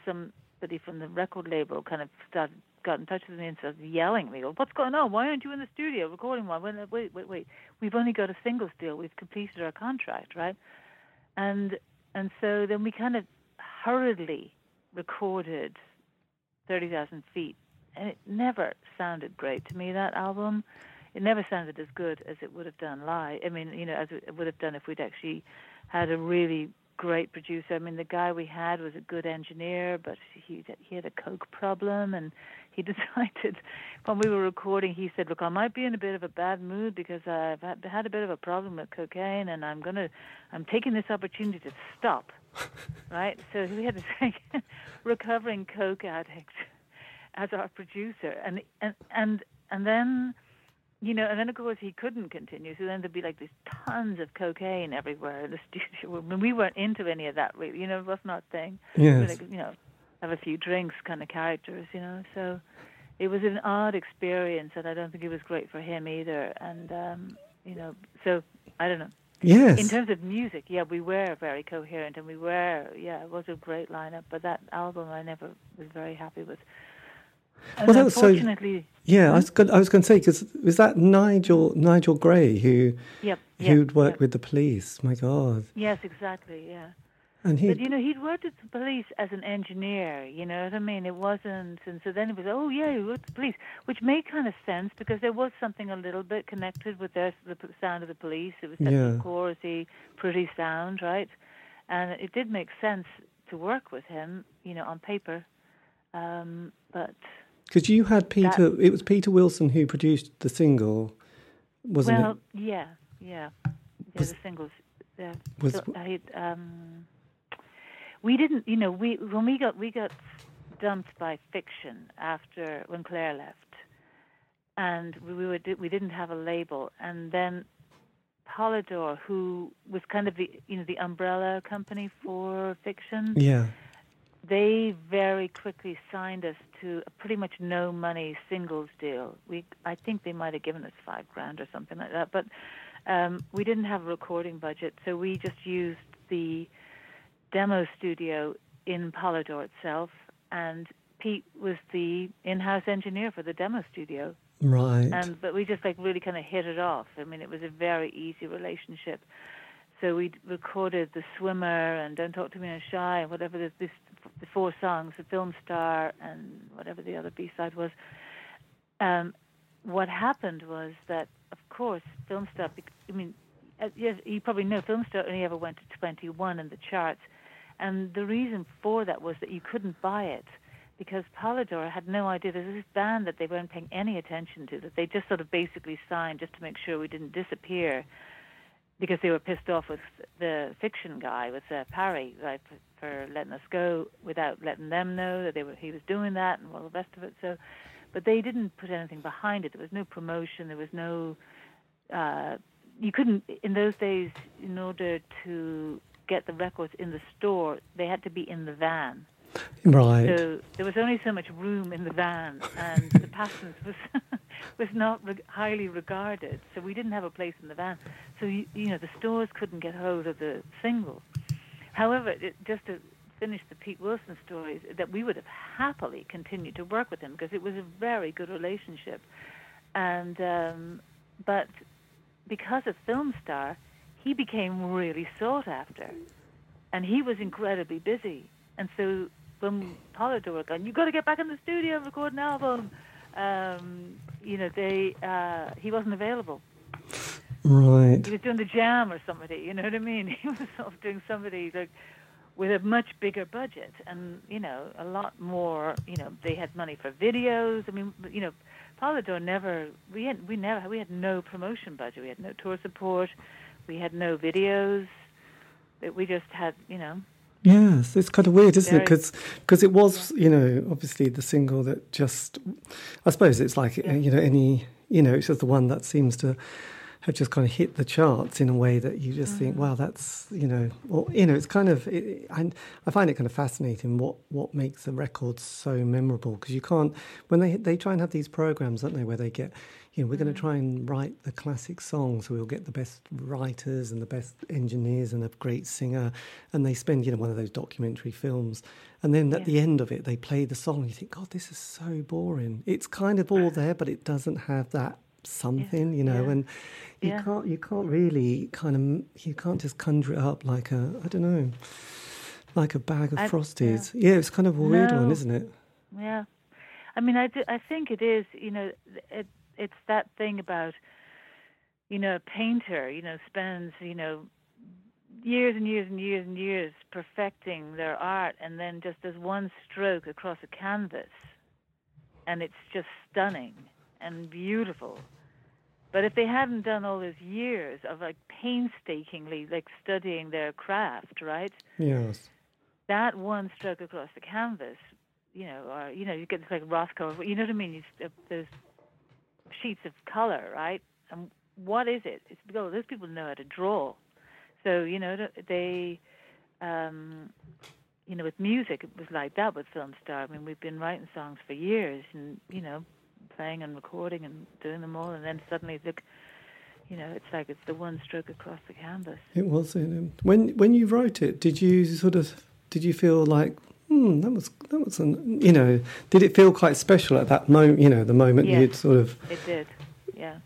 somebody from the record label kind of started got in touch with me and started yelling at me. What's going on? Why aren't you in the studio recording one? Wait. We've only got a singles deal. We've completed our contract, right? And so then we kind of hurriedly recorded 30,000 Feet. And it never sounded great to me, that album. It never sounded as good as it would have done live. I mean, you know, as it would have done if we'd actually had a really great producer. I mean, the guy we had was a good engineer, but he had a coke problem, and he decided when we were recording, he said, look, I might be in a bit of a bad mood because I've had a bit of a problem with cocaine, and I'm taking this opportunity to stop, right? So we had this recovering coke addict as our producer, and then, you know, and then, of course, he couldn't continue. So then there'd be, like, these tons of cocaine everywhere in the studio. I mean, we weren't into any of that, really. You know, it wasn't our thing. Yes. Like, you know, have a few drinks kind of characters, you know. So it was an odd experience, and I don't think it was great for him either. And, you know, so I don't know. Yes. In terms of music, yeah, we were very coherent, and we were, yeah, it was a great lineup. But that album I never was very happy with. And well, unfortunately, I was going to say because was that Nigel Gray who'd worked with the Police? My God. Yes, exactly. Yeah. And he, but you know, he'd worked with the Police as an engineer. You know what I mean? It wasn't, and so then it was, oh yeah, he worked with the Police, which made kind of sense because there was something a little bit connected with the sound of the Police. It was that chorusy, pretty sound, right? And it did make sense to work with him, you know, on paper, but. Because you had Peter, it was Peter Wilson who produced the single, wasn't it? Well, the singles. We didn't, you know, when we got dumped by Fiction after when Claire left, and we didn't have a label, and then Polydor, who was kind of the umbrella company for Fiction, yeah. They very quickly signed us to a pretty much no money singles deal. I think they might have given us $5,000 or something like that, but we didn't have a recording budget, so we just used the demo studio in Polydor itself, and Pete was the in-house engineer for the demo studio. Right. But we just like really kind of hit it off. I mean, it was a very easy relationship. So we recorded The Swimmer and Don't Talk to Me I'm Shy and whatever the four songs, the Filmstar and whatever the other B-side was. What happened was that, of course, Filmstar, I mean, yes, you probably know Filmstar only ever went to 21 in the charts. And the reason for that was that you couldn't buy it because Polydor had no idea. There's this band that they weren't paying any attention to, that they just sort of basically signed just to make sure we didn't disappear. Because they were pissed off with the Fiction guy, with Parry, right, for letting us go without letting them know that he was doing that and all the rest of it. So, but they didn't put anything behind it. There was no promotion. There was no. You couldn't in those days. In order to get the records in the store, they had to be in the van. Right. So there was only so much room in the van, and The Passions was not highly regarded. So we didn't have a place in the van. So you know the stores couldn't get hold of the single. However, just to finish the Pete Wilson stories, that we would have happily continued to work with him because it was a very good relationship. And but because of Filmstar, he became really sought after, and he was incredibly busy. And so when Polydor were going, you've got to get back in the studio and record an album, you know, he wasn't available. Right. He was doing The Jam or somebody, you know what I mean? He was sort of doing somebody like with a much bigger budget and, you know, a lot more, you know, they had money for videos. I mean, you know, Polydor we had no promotion budget. We had no tour support. We had no videos. We just had, you know. Yes, it's kind of weird, isn't it? Because it was, you know, obviously the single that just, I suppose it's like, you know, it's just the one that seems to have just kind of hit the charts in a way that you just think, wow, that's, it's kind of, I find it kind of fascinating what makes a record so memorable, because you can't, when they try and have these programs, don't they, where they get, we're going to try and write the classic songs, so we'll get the best writers and the best engineers and a great singer, and they spend, one of those documentary films, and then at the end of it, they play the song, and you think, God, this is so boring. It's kind of all there, but it doesn't have that something, and you can't just conjure it up like a bag of Frosties. Yeah. It's kind of a weird one, isn't it? Yeah. I mean, I think it is, it's that thing about, a painter, spends, years and years and years and years perfecting their art, and then just does one stroke across a canvas and it's just stunning and beautiful. But if they hadn't done all those years of painstakingly studying their craft, right? Yes. That one stroke across the canvas, or you get this Rothko, what I mean? Those sheets of color, right? And what is it? It's because those people know how to draw. So they, with music it was like that with Filmstar. I mean, we've been writing songs for years, and playing and recording and doing them all, and then suddenly it's the one stroke across the canvas. It was. When you wrote it, did you feel like that was an, did it feel quite special at that moment? The moment you'd sort of. It did. Yeah.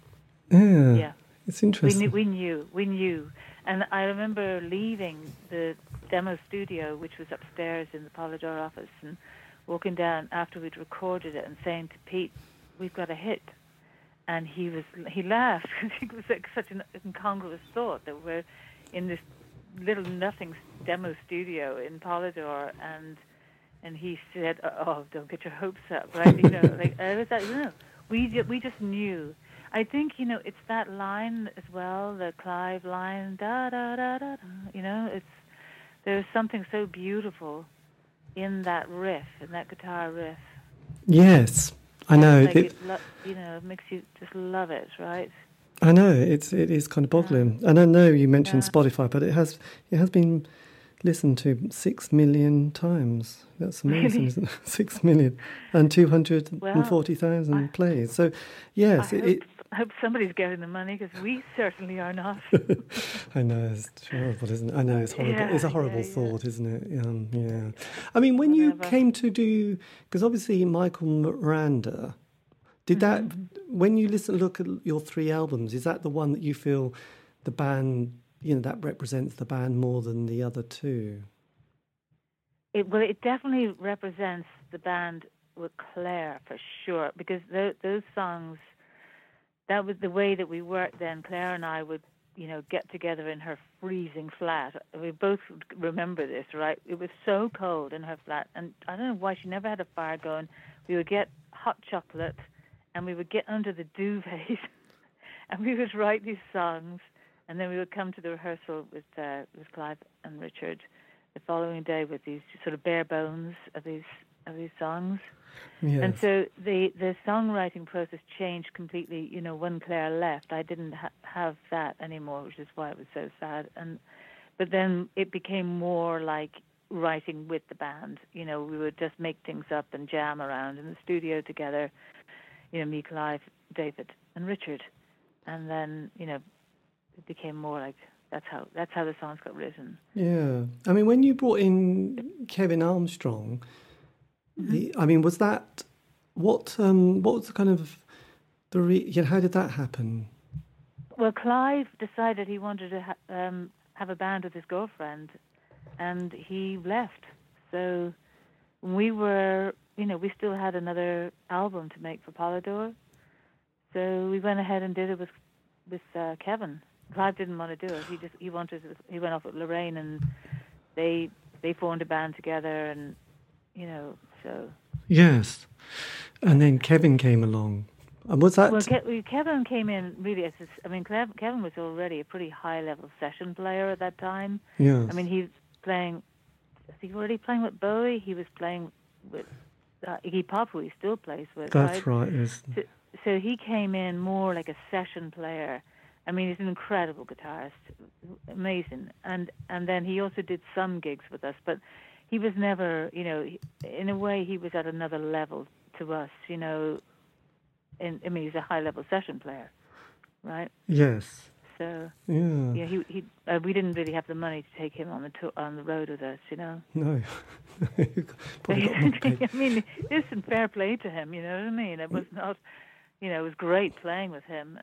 Yeah. Yeah. It's interesting. We knew, and I remember leaving the demo studio, which was upstairs in the Polydor office, and walking down after we'd recorded it and saying to Pete, "We've got a hit," and he laughed because it was such an incongruous thought that we're in this little nothing demo studio in Polydor, and he said, "Oh, don't get your hopes up," right? We just knew. I think it's that line as well, the Clive line, da da da da. There's something so beautiful in that riff, in that guitar riff. Yes. I know. It makes you just love it, right? I know. It is kind of boggling. And I know you mentioned Spotify, but it has been listened to 6 million times. That's amazing, isn't it? 6 million and 240,000 plays. So, yes. I hope somebody's getting the money, because we certainly are not. I know, it's horrible, isn't it? I know, it's horrible. Yeah, it's a horrible thought, isn't it? I mean, when you came to do... Because obviously Michael Miranda, did that... When you look at your three albums, is that the one that you feel the band, that represents the band more than the other two? It definitely represents the band with Claire, for sure, because those songs... That was the way that we worked then. Claire and I would, get together in her freezing flat. We both remember this, right? It was so cold in her flat. And I don't know why she never had a fire going. We would get hot chocolate and we would get under the duvets and we would write these songs. And then we would come to the rehearsal with Clive and Richard the following day with these sort of bare bones of these songs. Yes. And so the songwriting process changed completely. When Claire left, I didn't have that anymore, which is why it was so sad. But then it became more like writing with the band. We would just make things up and jam around in the studio together. Me, Clive, David, and Richard. And then it became more like. That's how the songs got written. Yeah, I mean, when you brought in Kevin Armstrong. I mean, was that what was the kind of how did that happen? Well, Clive decided he wanted to have a band with his girlfriend, and he left. So we were, we still had another album to make for Polydor, so we went ahead and did it with Kevin. Clive didn't want to do it. He went off with Lorraine, and they formed a band together, and so. Yes. And then Kevin came along. And was that... Well, Kevin came in really as... Kevin was already a pretty high-level session player at that time. Yes. I mean, was he already playing with Bowie? He was playing with Iggy Pop, who he still plays with. That's right, yes. So he came in more like a session player, I mean, he's an incredible guitarist, amazing. And then he also did some gigs with us, but he was never, you know, in a way he was at another level to us, you know. I mean, he's a high-level session player, right? Yes. So yeah, he we didn't really have the money to take him on the road with us, you know. No. I mean, listen, fair play to him, you know what I mean? It was not, you know, it was great playing with him,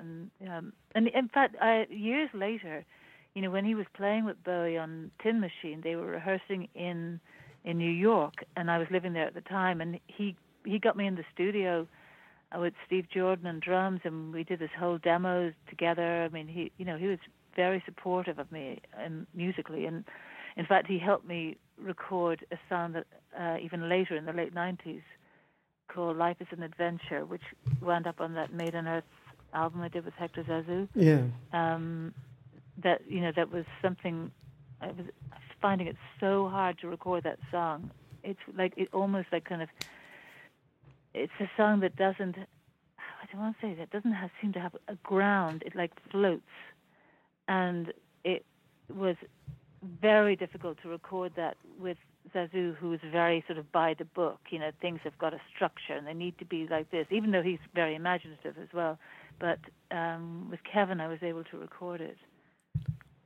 and in fact, years later, you know, when he was playing with Bowie on Tin Machine, they were rehearsing in New York, and I was living there at the time, and he got me in the studio with Steve Jordan on drums, and we did this whole demo together. I mean, he was very supportive of me musically, and in fact, he helped me record a sound that even later in the late 90s called Life is an Adventure, which wound up on that Made on Earth album I did with Hector Zazou. Yeah. That, you know, that was something, I was finding it so hard to record that song. It's like, it almost like kind of, it's a song that doesn't, I don't want to say that, doesn't seem to have a ground. It like floats. And it was very difficult to record that with Zazou, who is very sort of by the book. You know, things have got a structure and they need to be like this, even though he's very imaginative as well. But with Kevin, I was able to record it.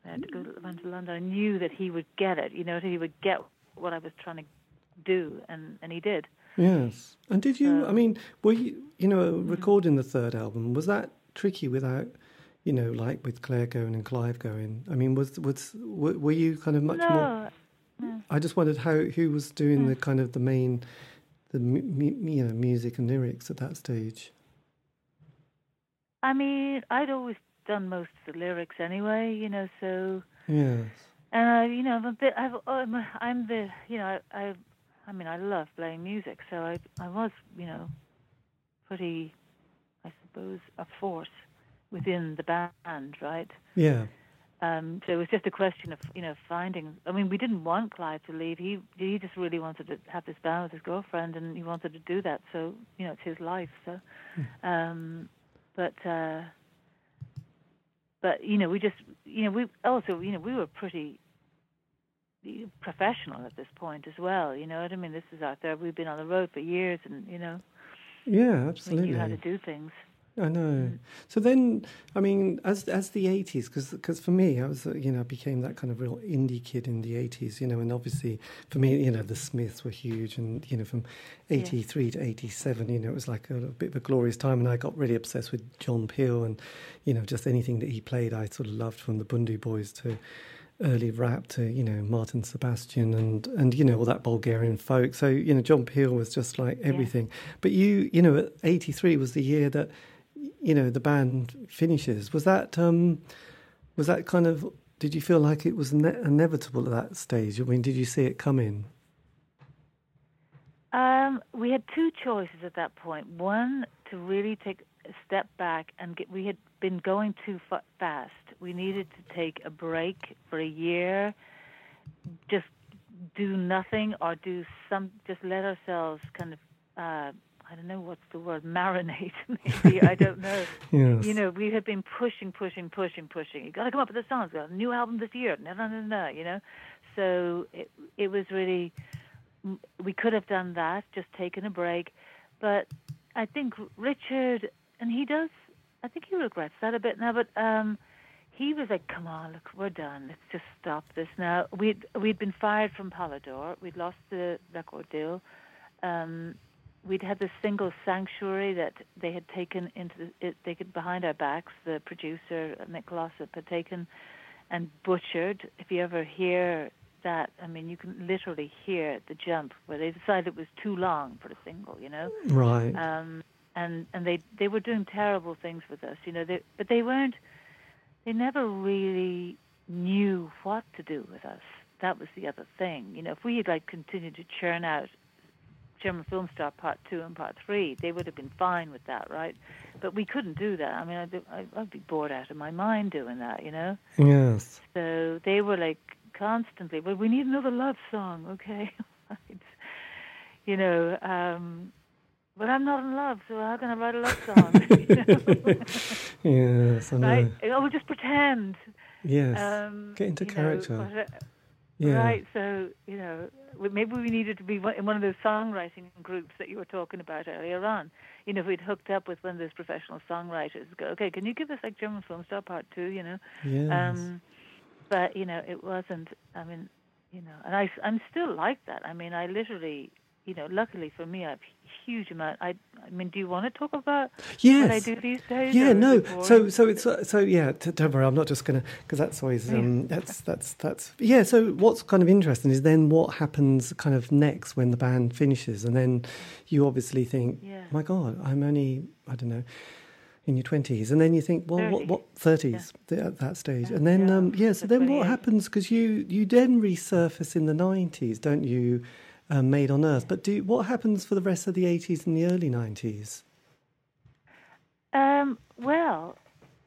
I had to go to London. I knew that he would get it, you know, he would get what I was trying to do, and he did. Yes. And did you, I mean, were you, you know, recording the third album, was that tricky without, you know, like with Claire going and Clive going? I mean, were you kind of much more... No. I just wondered who was doing the kind of the main, you know, music and lyrics at that stage? I mean, I'd always done most of the lyrics anyway, you know, so... Yes. And, you know, I mean, I love playing music, so I was, you know, pretty, I suppose, a force within the band, right? Yeah. So it was just a question of, you know, finding... I mean, we didn't want Clive to leave. He just really wanted to have this band with his girlfriend, and he wanted to do that, so, you know, it's his life, so... But, you know, we just... You know, we also, you know, we were pretty... professional at this point as well, you know what I mean? This is our third, we've been on the road for years, and, you know... Yeah, absolutely. We knew how to do things. I know. So then, I mean, as the 80s, because for me, I was, you know, I became that kind of real indie kid in the 80s, you know, and obviously, for me, you know, the Smiths were huge, and, you know, from 83 to 87, you know, it was like a bit of a glorious time, and I got really obsessed with John Peel, and, you know, just anything that he played, I sort of loved, from the Bundu Boys to... early rap to, you know, Martin Sebastian and you know, all that Bulgarian folk. So, you know, John Peel was just like everything. Yeah. But you know, 83 was the year that, you know, the band finishes. Was that kind of, did you feel like it was inevitable at that stage? I mean, did you see it coming? We had two choices at that point. One, to really take a step back and we had been going too fast. We needed to take a break for a year, just do nothing or do some, just let ourselves kind of, I don't know what's the word, marinate maybe, I don't know. Yes. You know, we had been pushing. You got to come up with a song, you've got a new album this year, you know. So it was really, we could have done that, just taken a break. But I think Richard, and he does, I think he regrets that a bit now, but he was like, come on, look, we're done. Let's just stop this now. We'd been fired from Polydor. We'd lost the record deal. We'd had this single Sanctuary that they had taken behind our backs, the producer, Mick Fleetwood, had taken and butchered. If you ever hear that, I mean, you can literally hear the jump where they decided it was too long for a single, you know? Right. And they were doing terrible things with us, you know. But they weren't. They never really knew what to do with us. That was the other thing, you know. If we had like continued to churn out German Filmstar Part 2 and Part 3, they would have been fine with that, right? But we couldn't do that. I mean, I'd be bored out of my mind doing that, you know. Yes. So they were like constantly, well, we need another love song, okay? You know. But I'm not in love, so how can I write a love song? Yes, I know. Right? Oh, just pretend. Yes. Get into character. Right, so, you know, maybe we needed to be in one of those songwriting groups that you were talking about earlier on. You know, if we'd hooked up with one of those professional songwriters, go, okay, can you give us, like, German Filmstar Part 2, you know? Yes. But, you know, it wasn't, I mean, you know, and I'm still like that. I mean, I literally... You know, luckily for me, I have a huge amount. I mean, do you want to talk about what I do these days? Yeah, no. So, don't worry. I'm not just gonna, because that's always that's yeah. So what's kind of interesting is then what happens kind of next when the band finishes, and then you obviously think, my God, I'm only in your 20s, and then you think, well, 30s. what 30s at that stage, and then So then what happens? Because you then resurface in the 90s, don't you? Made on Earth, but what happens for the rest of the 80s and the early 90s? Well,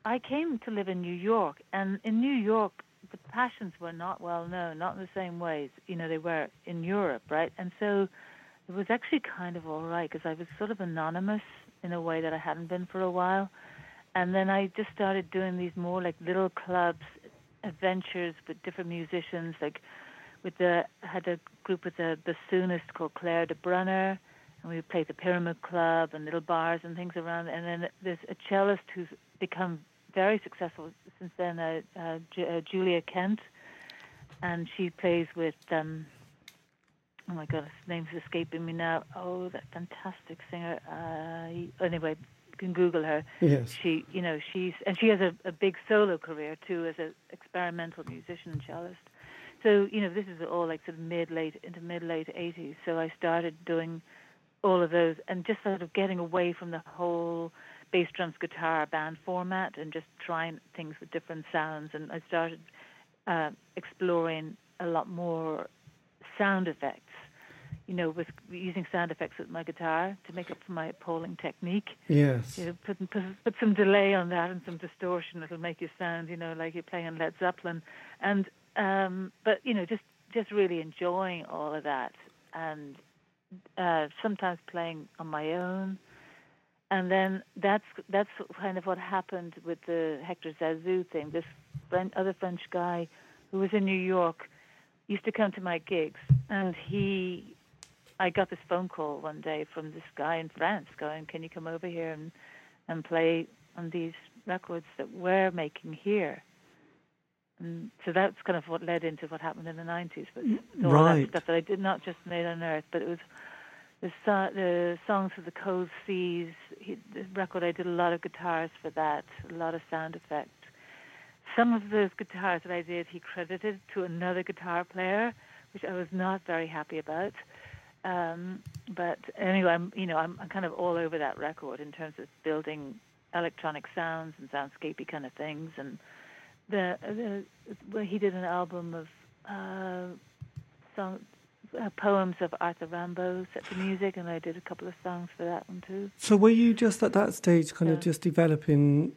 I came to live in New York, and in New York, the Passions were not well known, not in the same ways, you know, they were in Europe, right? And so it was actually kind of all right, because I was sort of anonymous in a way that I hadn't been for a while, and then I just started doing these more like little clubs, adventures with different musicians, like had a group with a bassoonist called Claire and we would play the Pyramid Club and little bars and things around. And then there's a cellist who's become very successful since then, Julia Kent, and she plays with oh my God, his name's escaping me now. Oh, that fantastic singer. Anyway, you can Google her. Yes. She, you know, she has a big solo career too as an experimental musician and cellist. So, you know, this is all like sort of mid-late 80s. So I started doing all of those and just sort of getting away from the whole bass, drums, guitar, band format and just trying things with different sounds. And I started exploring a lot more sound effects, you know, with using sound effects with my guitar to make up for my appalling technique. Yes. You know, put some delay on that and some distortion. It'll make you sound, you know, like you're playing Led Zeppelin. And... but, you know, just really enjoying all of that and sometimes playing on my own. And then that's kind of what happened with the Hector Zazou thing. This other French guy who was in New York used to come to my gigs. And I got this phone call one day from this guy in France going, can you come over here and play on these records that we're making here? And so that's kind of what led into what happened in the 90s. But all that stuff that I did not just Made on Earth, but it was the songs for the Cold Seas. The record, I did a lot of guitars for that, a lot of sound effects. Some of those guitars that I did, he credited to another guitar player, which I was not very happy about. But anyway, I'm kind of all over that record in terms of building electronic sounds and soundscapey kind of things and... He did an album of poems of Arthur Rimbaud set to music, and I did a couple of songs for that one too. So were you just at that stage kind of just developing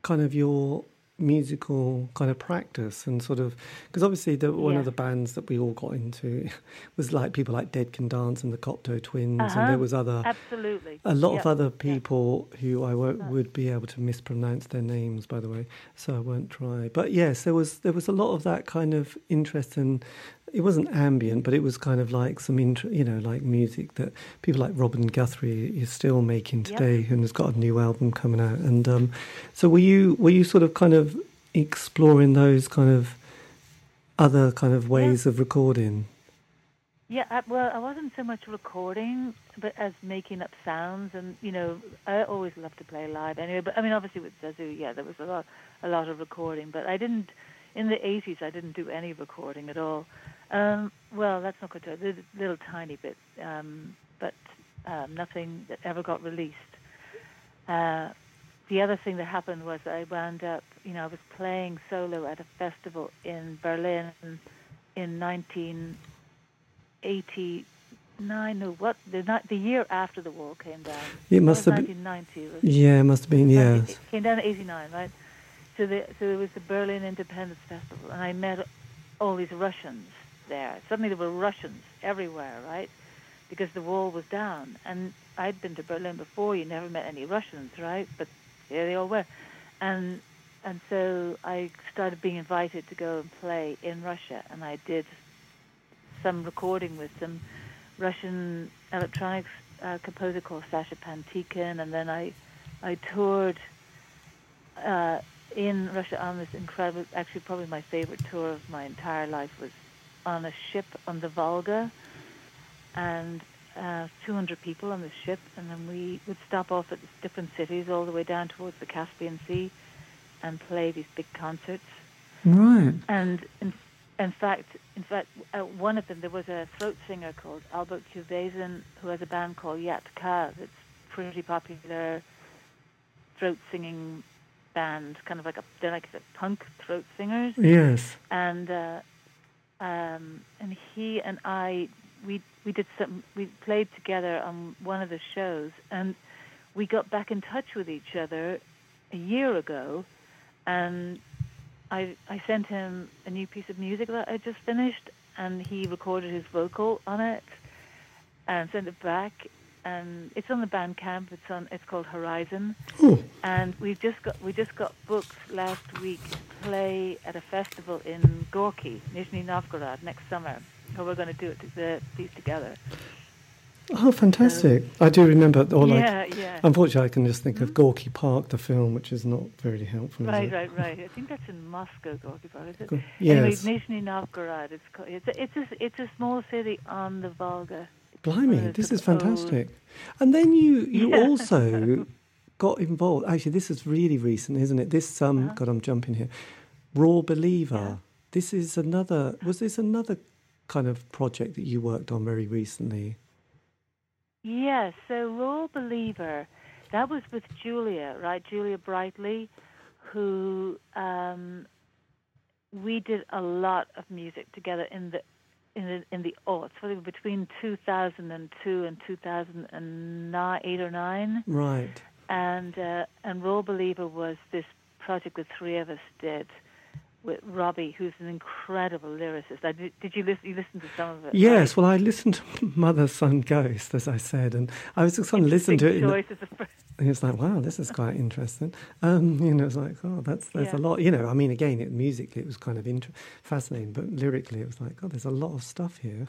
kind of your musical kind of practice and sort of... Because obviously one of the bands that we all got into was like people like Dead Can Dance and the Copto Twins, and there was other... Absolutely. A lot of other people who I would be able to mispronounce their names, by the way, so I won't try. But yes, there was a lot of that kind of interest in... It wasn't ambient, but it was kind of like some, like music that people like Robin Guthrie is still making today, and has got a new album coming out. And so, were you sort of kind of exploring those kind of other kind of ways of recording? Yeah, I wasn't so much recording, but as making up sounds, and you know, I always love to play live anyway. But I mean, obviously with Zazou, there was a lot of recording, but I didn't. In the 80s, I didn't do any recording at all. Well, that's not good. A little tiny bit, but nothing that ever got released. The other thing that happened was I wound up, I was playing solo at a festival in Berlin in 1989. The year after the wall came down. It must have been 1990. It must have been. Yes, it came down in 89, right? So it was the Berlin Independence Festival, and I met all these Russians there. Suddenly there were Russians everywhere, right? Because the wall was down. And I'd been to Berlin before. You never met any Russians, right? But here they all were. And so I started being invited to go and play in Russia, and I did some recording with some Russian electronics composer called Sasha Pantikin, and then I toured in Russia on this incredible, actually probably my favorite tour of my entire life was on a ship on the Volga, and 200 people on the ship, and then we would stop off at different cities all the way down towards the Caspian Sea and play these big concerts. Right. And in fact, at one of them there was a throat singer called Albert Kubezin who has a band called Yatka that's pretty popular throat singing band, kind of like they're like the punk throat singers. Yes. And and he and I we played together on one of the shows, and we got back in touch with each other a year ago, and I sent him a new piece of music that I just finished, and he recorded his vocal on it and sent it back, and it's on the Bandcamp. It's called Horizon. Ooh. And we just got booked last week to play at a festival in Gorky, Nizhny Novgorod, next summer. So we're going to do the piece together. Oh, fantastic. I do remember. Unfortunately, I can just think of Gorky Park, the film, which is not very helpful. Right. I think that's in Moscow, Gorky Park, is it? Yes. Anyway, Nizhny Novgorod. It's a small city on the Volga. Blimey, this is fantastic. And then you also got involved. Actually, this is really recent, isn't it? This, God, I'm jumping here. Raw Believer. Yeah. This is another, was this another kind of project that you worked on very recently? Yes, so Raw Believer, that was with Julia, right? Julia Brightly, who we did a lot of music together in the aughts, between 2002 and 2008 or 2009. Right. And Raw Believer was this project the three of us did with Robbie, who's an incredible lyricist. Did you listen to some of it? Yes, right? Well, I listened to Mother, Son, Ghost, as I said, and I was just trying to listen to it. He was like, wow, this is quite interesting. It's like, oh, there's a lot. I mean, again, musically it was kind of fascinating, but lyrically it was like, oh, there's a lot of stuff here.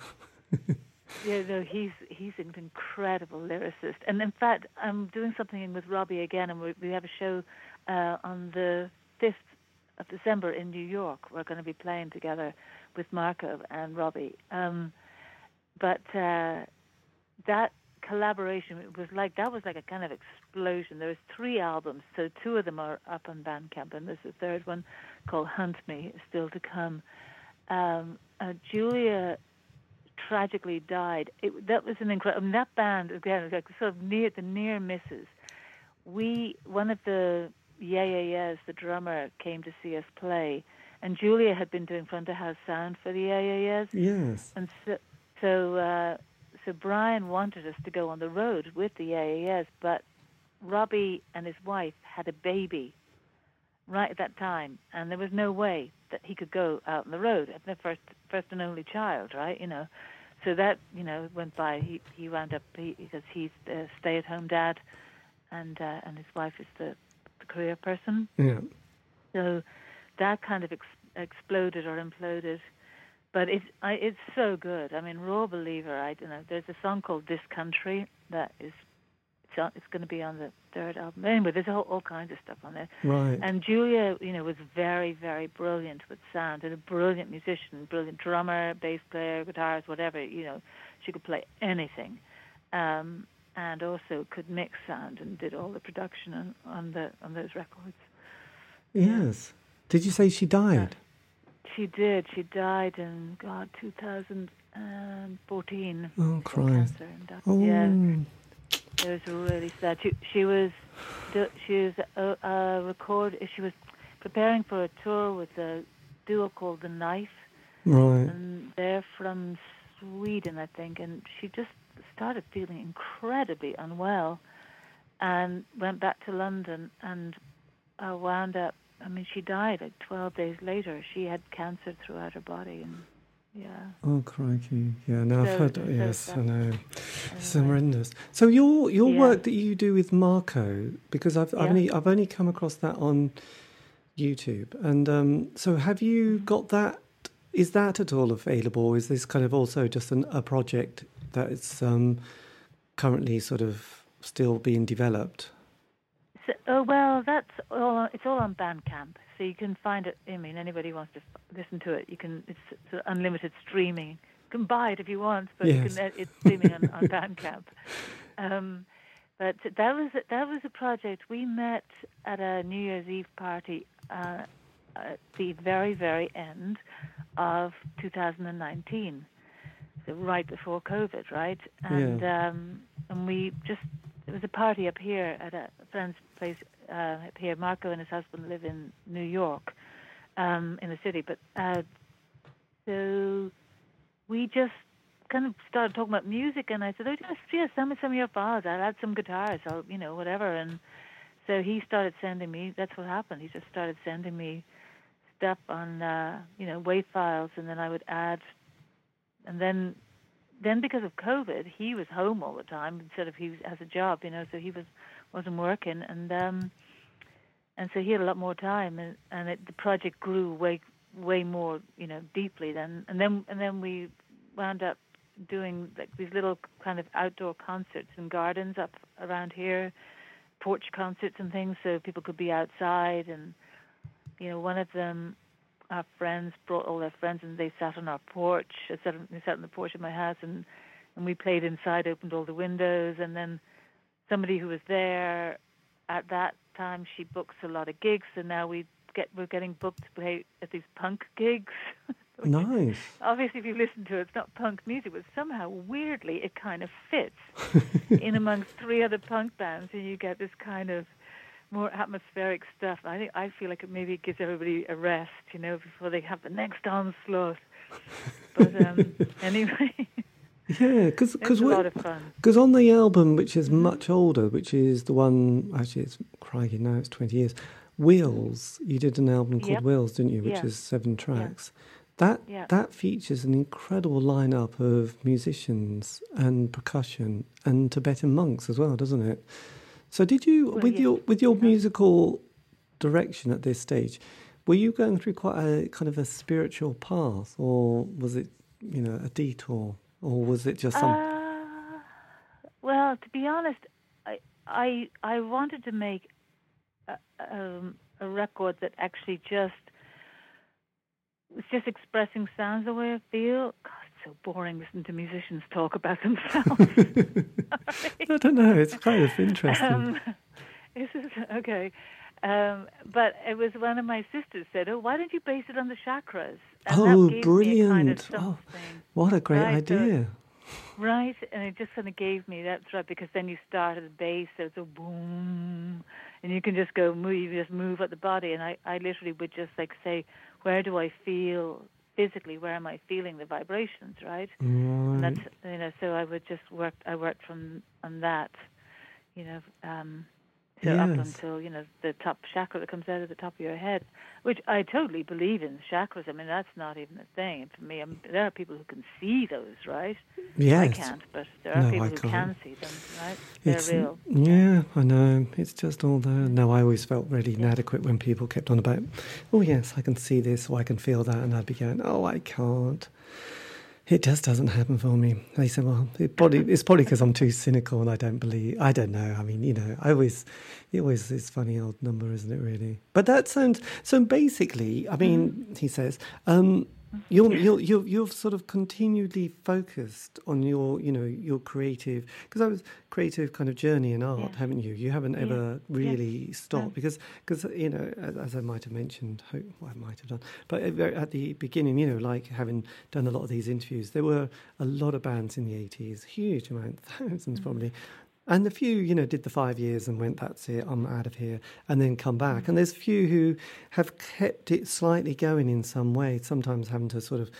Yeah, no, he's an incredible lyricist. And in fact, I'm doing something with Robbie again, and we have a show on the 5th of December in New York. We're going to be playing together with Marco and Robbie. But that collaboration was like a kind of explosion. There was three albums, so two of them are up on Bandcamp, and there's a third one called Hunt Me, still to come. Julia tragically died. That was an incredible. I mean, that band again was like sort of near misses. One of the Yeah, the drummer, came to see us play, and Julia had been doing front of house sound for the Yeah. Yes. And so Brian wanted us to go on the road with the Yeah, but Robbie and his wife had a baby right at that time, and there was no way that he could go out on the road. Their first and only child, right? So that went by. He wound up because he's a stay-at-home dad, and his wife is the career person. Yeah. So that kind of exploded or imploded. But it's so good. I mean, Raw Believer, I don't know. There's a song called This Country that is, it's going to be on the third album. Anyway, there's all kinds of stuff on there. Right. And Julia, was very, very brilliant with sound, and a brilliant musician, brilliant drummer, bass player, guitarist, whatever. She could play anything. And also could mix sound and did all the production on those records. Yes. Did you say she died? She did. She died in 2014. Oh, Christ! Oh. Yeah. It was really sad. She was preparing for a tour with a duo called The Knife. Right. And they're from Sweden, I think, and she just started feeling incredibly unwell and went back to London, and wound up, she died like 12 days later. She had cancer throughout her body, and Yeah. Oh, crikey. Yeah, now I've heard that. Yes, I know. It's horrendous. So your work that you do with Marco, because I've only come across that on YouTube. And so have you got that? Is that at all available? Or is this kind of also just a project that is currently sort of still being developed? So, well, that's all. It's all on Bandcamp, so you can find it. I mean, anybody wants to listen to it, you can. It's sort of unlimited streaming. You can buy it if you want, but yes. It's streaming on Bandcamp. But that was a project we met at a New Year's Eve party at the very, very end of 2019, so right before COVID, right? And and we just. It was a party up here at a friend's place up here. Marco and his husband live in New York, in the city. But so we just kind of started talking about music, and I said, "Oh, just send me some of your files. I'll add some guitars. I'll, whatever." And so he started sending me. That's what happened. He just started sending me stuff on, WAV files, and then I would add, and then. Then, because of COVID, he was home all the time. He has a job, so he wasn't working, and so he had a lot more time, and the project grew way more, deeply. Then we wound up doing like these little kind of outdoor concerts in gardens up around here, porch concerts and things, so people could be outside, and one of them. Our friends brought all their friends, and they sat on our porch. They sat on the porch of my house, and we played inside, opened all the windows. And then somebody who was there at that time, she books a lot of gigs, so now we're getting booked to play at these punk gigs. Nice. Obviously, if you listen to it, it's not punk music, but somehow, weirdly, it kind of fits in amongst three other punk bands, and you get this kind of more atmospheric stuff. I feel like it maybe gives everybody a rest, before they have the next onslaught. But anyway, yeah, because a lot of fun. Because on the album, which is much older, which is the one actually, it's crikey now, it's 20 years. Wheels, you did an album called Wheels, didn't you? Which is 7 tracks. Yeah. That features an incredible lineup of musicians and percussion and Tibetan monks as well, doesn't it? So did you, with your musical direction at this stage, were you going through quite a kind of a spiritual path, or was it, a detour, or was it just some? Well, to be honest, I wanted to make a record that actually was just expressing sounds the way I feel. God, so boring listening to musicians talk about themselves. I don't know, it's kind of interesting. Okay. But it was one of my sisters said, "Oh, why don't you base it on the chakras?" And that gave brilliant. Me a kind of what a great idea. Right, and it just kind of gave me, that's right, because then you start at the base, so it's a boom, and you can just go move, you just move up the body, and I literally would just like say, where do I feel physically, where am I feeling the vibrations, right? And that's, so I would just work. I worked on that, up until the top chakra that comes out of the top of your head, which I totally believe in chakras. I mean, that's not even a thing for me. There are people who can see those, right? Yes. I can't, but there are people who can see them, right? They're real. Yeah, I know. It's just all there. No, I always felt really inadequate when people kept on about, oh yes, I can see this, or I can feel that, and I'd be going, oh, I can't. It just doesn't happen for me. They say, well, it's probably because I'm too cynical and I don't believe. I don't know. I mean, it always is funny old number, isn't it, really? But that sounds, so basically, I mean, he says, you've sort of continually focused on your, your creative, because I was creative kind of journey in art, haven't you? You haven't ever really stopped because, as I might have mentioned, I might have done, but at the beginning, like having done a lot of these interviews, there were a lot of bands in the 80s, huge amount, thousands probably. And a few, did the 5 years and went, that's it, I'm out of here, and then come back. And there's few who have kept it slightly going in some way, sometimes having to sort of,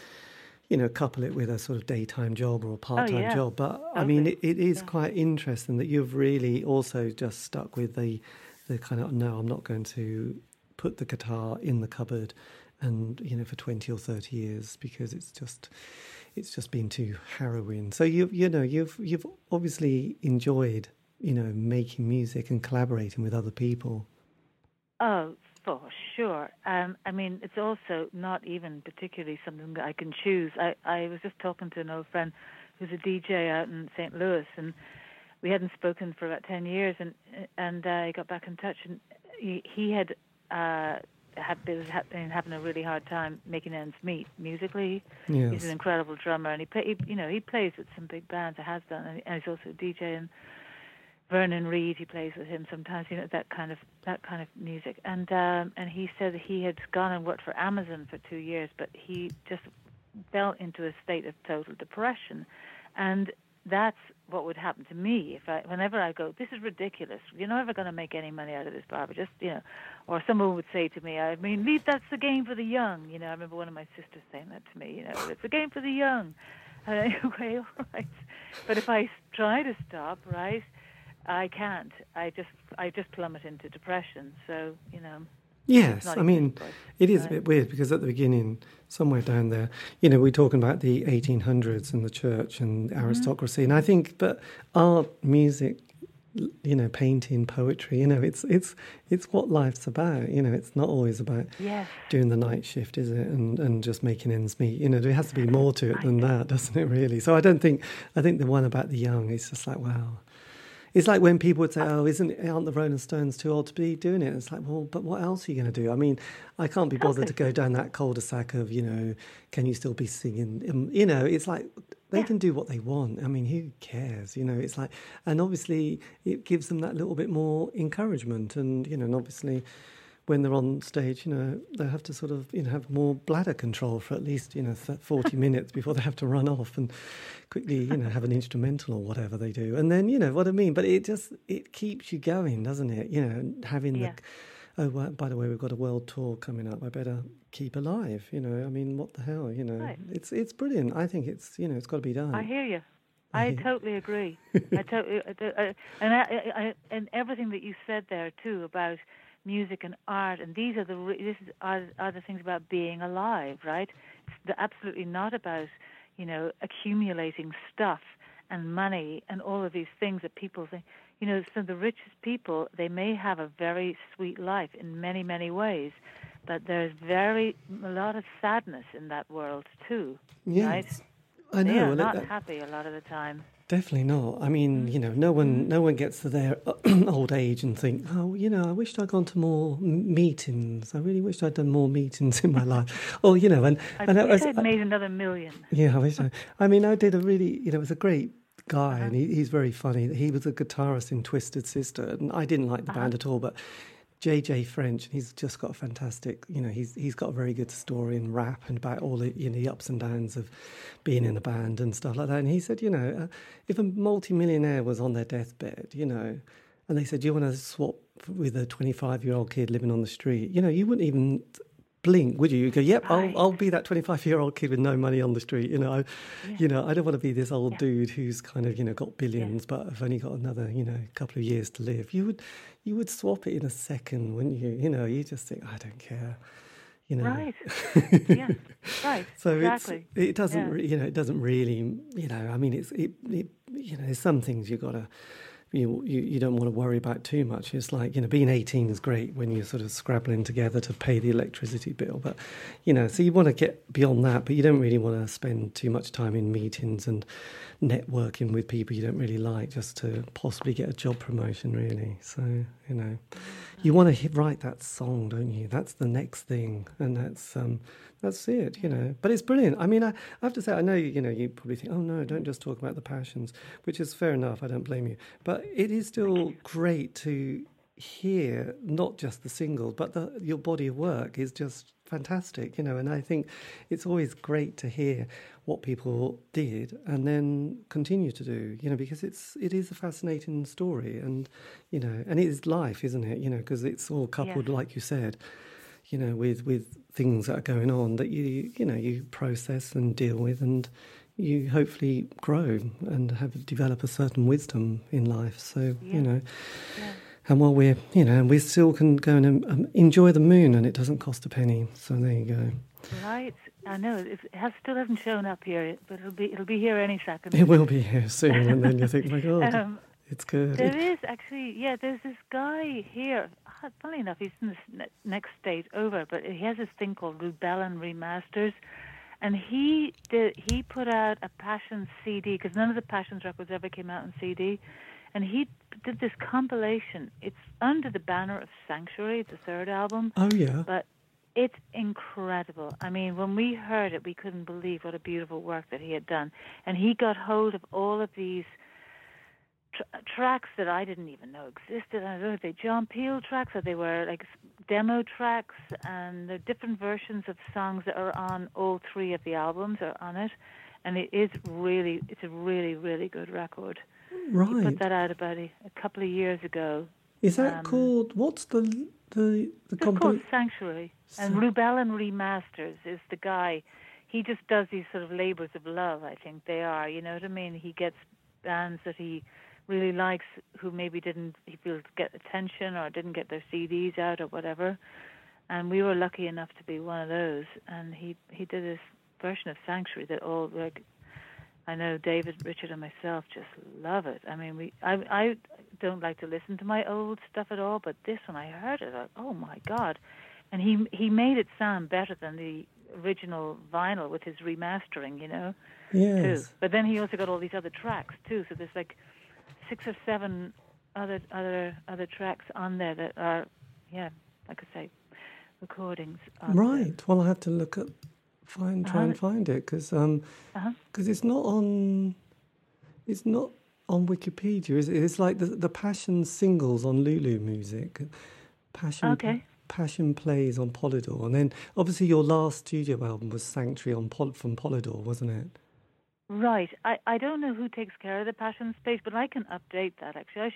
couple it with a sort of daytime job or a part-time job. But, I mean, it is quite interesting that you've really also just stuck with the kind of, no, I'm not going to put the guitar in the cupboard and for 20 or 30 years, because it's just been too harrowing. So you've obviously enjoyed making music and collaborating with other people. Oh, for sure. It's also not even particularly something that I can choose. I was just talking to an old friend who's a DJ out in St. Louis, and we hadn't spoken for about 10 years, and he got back in touch, and he had been having a really hard time making ends meet musically. Yes. He's an incredible drummer, and he plays with some big bands, or has done, and he's also a DJ, and Vernon Reid, he plays with him sometimes, that kind of music. And he said he had gone and worked for Amazon for 2 years, but he just fell into a state of total depression. And that's what would happen to me whenever I go, this is ridiculous, you're never going to make any money out of this, Barbara, or someone would say to me, leave, that's the game for the young. I remember one of my sisters saying that to me, it's a game for the young. And anyway, all right. But if I try to stop, right, I can't. I just plummet into depression. So, Yes, it is a bit weird, because at the beginning, somewhere down there, we're talking about the 1800s and the church and aristocracy, and I think, but art, music, painting, poetry, it's what life's about. It's not always about doing the night shift, is it? And just making ends meet. There has to be more to it than that, doesn't it? Really. So I think the one about the young is just like, wow. It's like when people would say, aren't the Rolling Stones too old to be doing it? It's like, well, but what else are you going to do? I can't be bothered to go down that cul-de-sac of, can you still be singing? It's like they can do what they want. Who cares? It's like, and obviously it gives them that little bit more encouragement. And, and obviously when they're on stage, they have to sort of, have more bladder control for at least, 40 minutes before they have to run off and quickly, have an instrumental or whatever they do. And then, what I mean? But it keeps you going, doesn't it? Having well, by the way, we've got a world tour coming up, I better keep alive, what the hell, Right. It's brilliant. I think it's, it's got to be done. I hear you. I totally agree. And everything that you said there, too, about music and art, and these are the things about being alive, right? It's absolutely not about, accumulating stuff and money and all of these things that people think. Some of the richest people, they may have a very sweet life in many, many ways, but there's a lot of sadness in that world too, right? I know. They are not happy a lot of the time. Definitely not. No one gets to their old age and think, oh, I wished I'd gone to more meetings. I really wished I'd done more meetings in my life. Or, I made another million. Yeah, I wish I did a really, it was a great guy, and he's very funny. He was a guitarist in Twisted Sister, and I didn't like the band at all, but JJ French, and he's just got a fantastic, he's got a very good story in rap and about all the, the ups and downs of being in a band and stuff like that. And he said, if a multimillionaire was on their deathbed, and they said, do you want to swap with a 25-year-old kid living on the street? You wouldn't even blink, would you? You go, yep, I'll be that 25-year-old kid with no money on the street. I don't want to be this old dude who's kind of got billions, but I've only got another couple of years to live. You would swap it in a second, wouldn't you? You just think, I don't care. Right. Yeah. Right. So exactly. It doesn't. It doesn't really. There's some things you've got to. You don't want to worry about too much. It's like, being 18 is great when you're sort of scrabbling together to pay the electricity bill. But, so you want to get beyond that, but you don't really want to spend too much time in meetings and networking with people you don't really like just to possibly get a job promotion, really. So, you want to write that song, don't you? That's the next thing. And that's it, But it's brilliant. I have to say, I know, you probably think, oh, no, don't just talk about the passions, which is fair enough. I don't blame you. But it is still great to hear not just the single, but your body of work is just fantastic, And I think it's always great to hear what people did and then continue to do, because it is a fascinating story, and and it is life, isn't it? Because it's all coupled, like you said, with things that are going on that you process and deal with, and you hopefully grow and develop a certain wisdom in life. So, And while we're, you know, we still can go and enjoy the moon, and it doesn't cost a penny. So there you go. Right. I know it still hasn't shown up here yet, but it'll be here any second. It will be here soon, and then you think, my God, it's good. There is actually, yeah, there's this guy here. Funnily enough, he's in the next state over, but he has this thing called Rubellin Remasters, and he put out a Passions CD because none of the Passions records ever came out on CD, and he did this compilation. It's under the banner of Sanctuary, the third album. Oh yeah, but. It's incredible. I mean, when we heard it, we couldn't believe what a beautiful work that he had done. And he got hold of all of these tracks that I didn't even know existed. I don't know if they were John Peel tracks or they were like demo tracks. And there are different versions of songs that are on all three of the albums are on it. And it is really, it's a really, really good record. Right. He put that out about a couple of years ago. Is that called, what's the company? Sanctuary. And Rubellin Remasters is the guy. He just does these sort of labors of love, I think they are, you know what I mean? He gets bands that he really likes who maybe didn't, he feels, get attention or didn't get their CDs out or whatever. And we were lucky enough to be one of those. And he did this version of Sanctuary that all, like, I know David, Richard, and myself just love it. I mean, I don't like to listen to my old stuff at all, but this one I heard it, oh my God. And he made it sound better than the original vinyl with his remastering, you know? Yes. Too. But then he also got all these other tracks, too. So there's like 6 or 7 other tracks on there that are, yeah, like I say, recordings. Right. There. Well, I have to look at... Try and find it because it's not on Wikipedia. Is it? It's like the Passion singles on Lulu Music, Passion plays on Polydor, and then obviously your last studio album was Sanctuary from Polydor, wasn't it? Right. I don't know who takes care of the Passions page, but I can update that. Actually,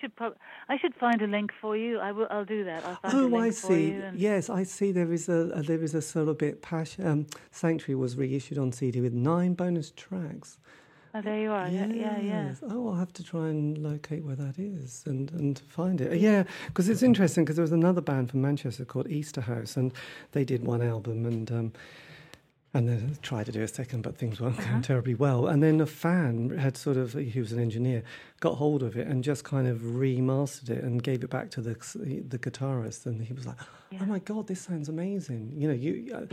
I should find a link for you. I'll do that. I'll find a link for you. Oh, I see. Yes, I see. There is a sort of bit. Sanctuary was reissued on CD with 9 bonus tracks. Oh, there you are. Yes. Yeah. Oh, I'll have to try and locate where that is and find it. Yeah, because it's interesting because there was another band from Manchester called Easter House, and they did one album and. And then I tried to do a second, but things weren't going terribly well. And then a fan had he was an engineer, got hold of it and just kind of remastered it and gave it back to the guitarist. And he was like, oh, my God, this sounds amazing. You know,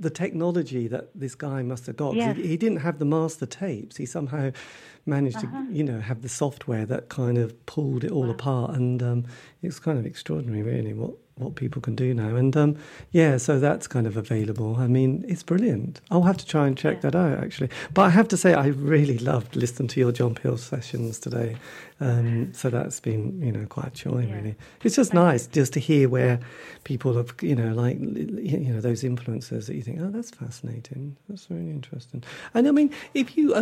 the technology that this guy must have got. Yeah. He didn't have the master tapes. He somehow managed to, you know, have the software that kind of pulled it all apart. And it's kind of extraordinary, really, what people can do now. And, so that's kind of available. I mean, it's brilliant. I'll have to try and check that out, actually. But I have to say, I really loved listening to your John Peel sessions today. So that's been, you know, quite a joy, really. It's just nice just to hear where people have, you know, like, you know, those influences that you think, oh, that's fascinating. That's really interesting. And, I mean, if you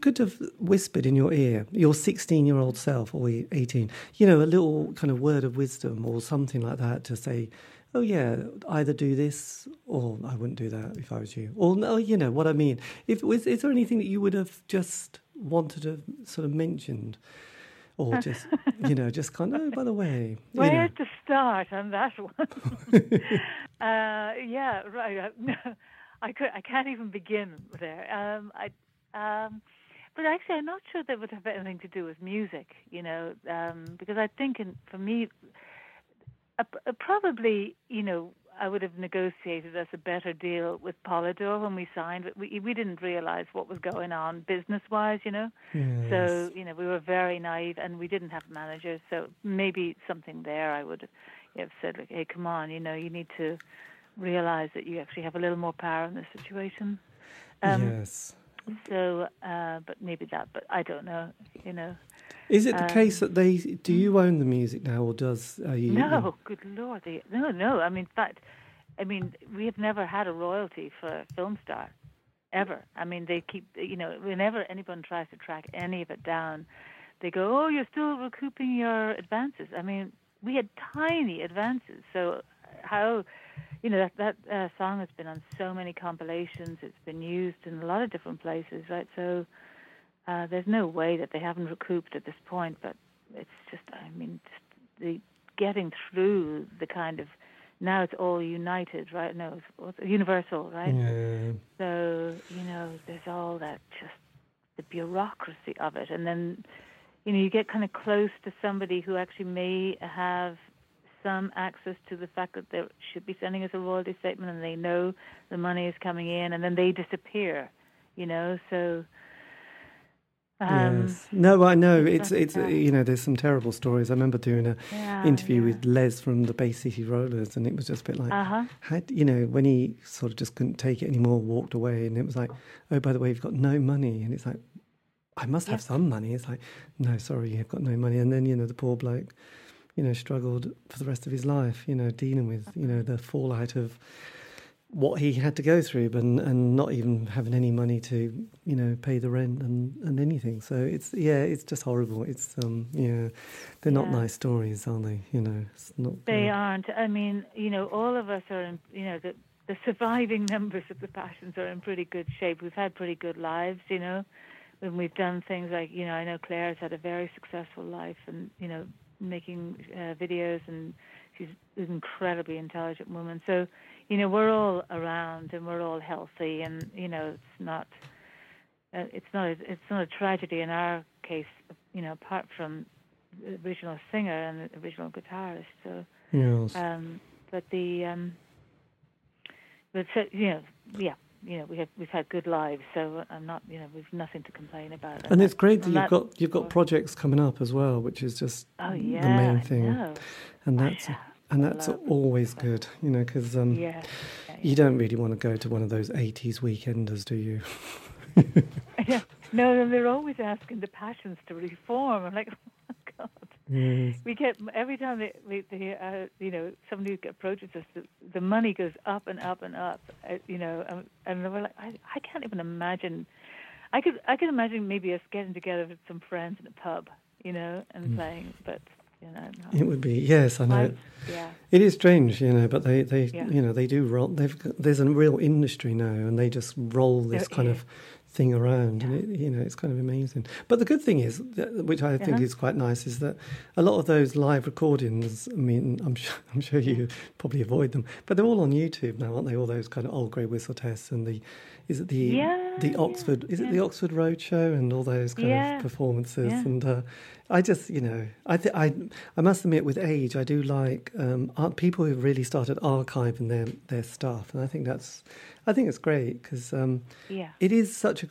could have whispered in your ear, your 16-year-old self or 18, you know, a little kind of word of wisdom or something like that, to say, oh yeah, either do this or I wouldn't do that if I was you, or no, you know what I mean. Is there anything that you would have just wanted to sort of mentioned, or just you know, just kind of, oh, by the way, where to start on that one? Yeah, right. No, I can't even begin there. But actually, I'm not sure that would have anything to do with music, you know, because I think, for me. Probably, you know, I would have negotiated us a better deal with Polydor when we signed. We didn't realize what was going on business-wise, you know. Yes. So, you know, we were very naive and we didn't have managers. So maybe something there I would have said, like, hey, come on, you know, you need to realize that you actually have a little more power in this situation. Yes. So, but maybe that, but I don't know, you know. Is it the case that do you own the music now, or does you? No, good Lord, no. I mean, in fact, we have never had a royalty for Filmstar, ever. I mean, they keep, you know, whenever anyone tries to track any of it down, they go, "Oh, you're still recouping your advances." I mean, we had tiny advances, so how, you know, that song has been on so many compilations. It's been used in a lot of different places, right? So. There's no way that they haven't recouped at this point, but it's just, I mean, just the getting through the kind of, now it's all united, right? No, it's universal, right? Yeah. So, you know, there's all that, just the bureaucracy of it. And then, you know, you get kind of close to somebody who actually may have some access to the fact that they should be sending us a royalty statement and they know the money is coming in, and then they disappear, you know, so... yes. No, I know. It's you know, there's some terrible stories. I remember doing an interview with Les from the Bay City Rollers, and it was just a bit like, had, you know, when he sort of just couldn't take it anymore, walked away, and it was like, oh, by the way, you've got no money. And it's like, I must have some money. It's like, no, sorry, you've got no money. And then, you know, the poor bloke, you know, struggled for the rest of his life, you know, dealing with, you know, the fallout of what he had to go through, and not even having any money to, you know, pay the rent and anything. So it's, yeah, it's just horrible. It's, yeah, they're not nice stories, are they? You know, it's not... They aren't. I mean, you know, all of us are in, you know, the surviving members of the Passions are in pretty good shape. We've had pretty good lives, you know, and we've done things like, you know, I know Claire's had a very successful life and, you know, making videos, and she's an incredibly intelligent woman. So, you know, we're all around and we're all healthy, and you know, it's not a tragedy in our case, you know, apart from the original singer and the original guitarist. So, yes. But so, you know, you know, we've had good lives, so I'm not, you know, we've nothing to complain about. And it's great that you've got projects coming up as well, which is just the main thing. I know. And that's always good, you know, because you don't really want to go to one of those 80s weekenders, do you? Yeah, no, they're always asking the Passions to reform. I'm like, oh God. Yes. We get, every time you know, somebody approaches us, the money goes up and up and up, you know, and we're like, I can't even imagine. I could imagine maybe us getting together with some friends in a pub, you know, and playing, but. You know, it would be, yes, I know. It is strange, you know, but they you know, they do roll. There's a real industry now, and they just roll this kind of thing around, and it, you know, it's kind of amazing. But the good thing is, which I think is quite nice, is that a lot of those live recordings. I mean, I'm sure you probably avoid them, but they're all on YouTube now, aren't they? All those kind of old grey whistle tests and the Oxford Road Show and all those kind of performances. Yeah. And I just, you know, I must admit, with age, I do like people who've really started archiving their stuff, and I think it's great because it is such a,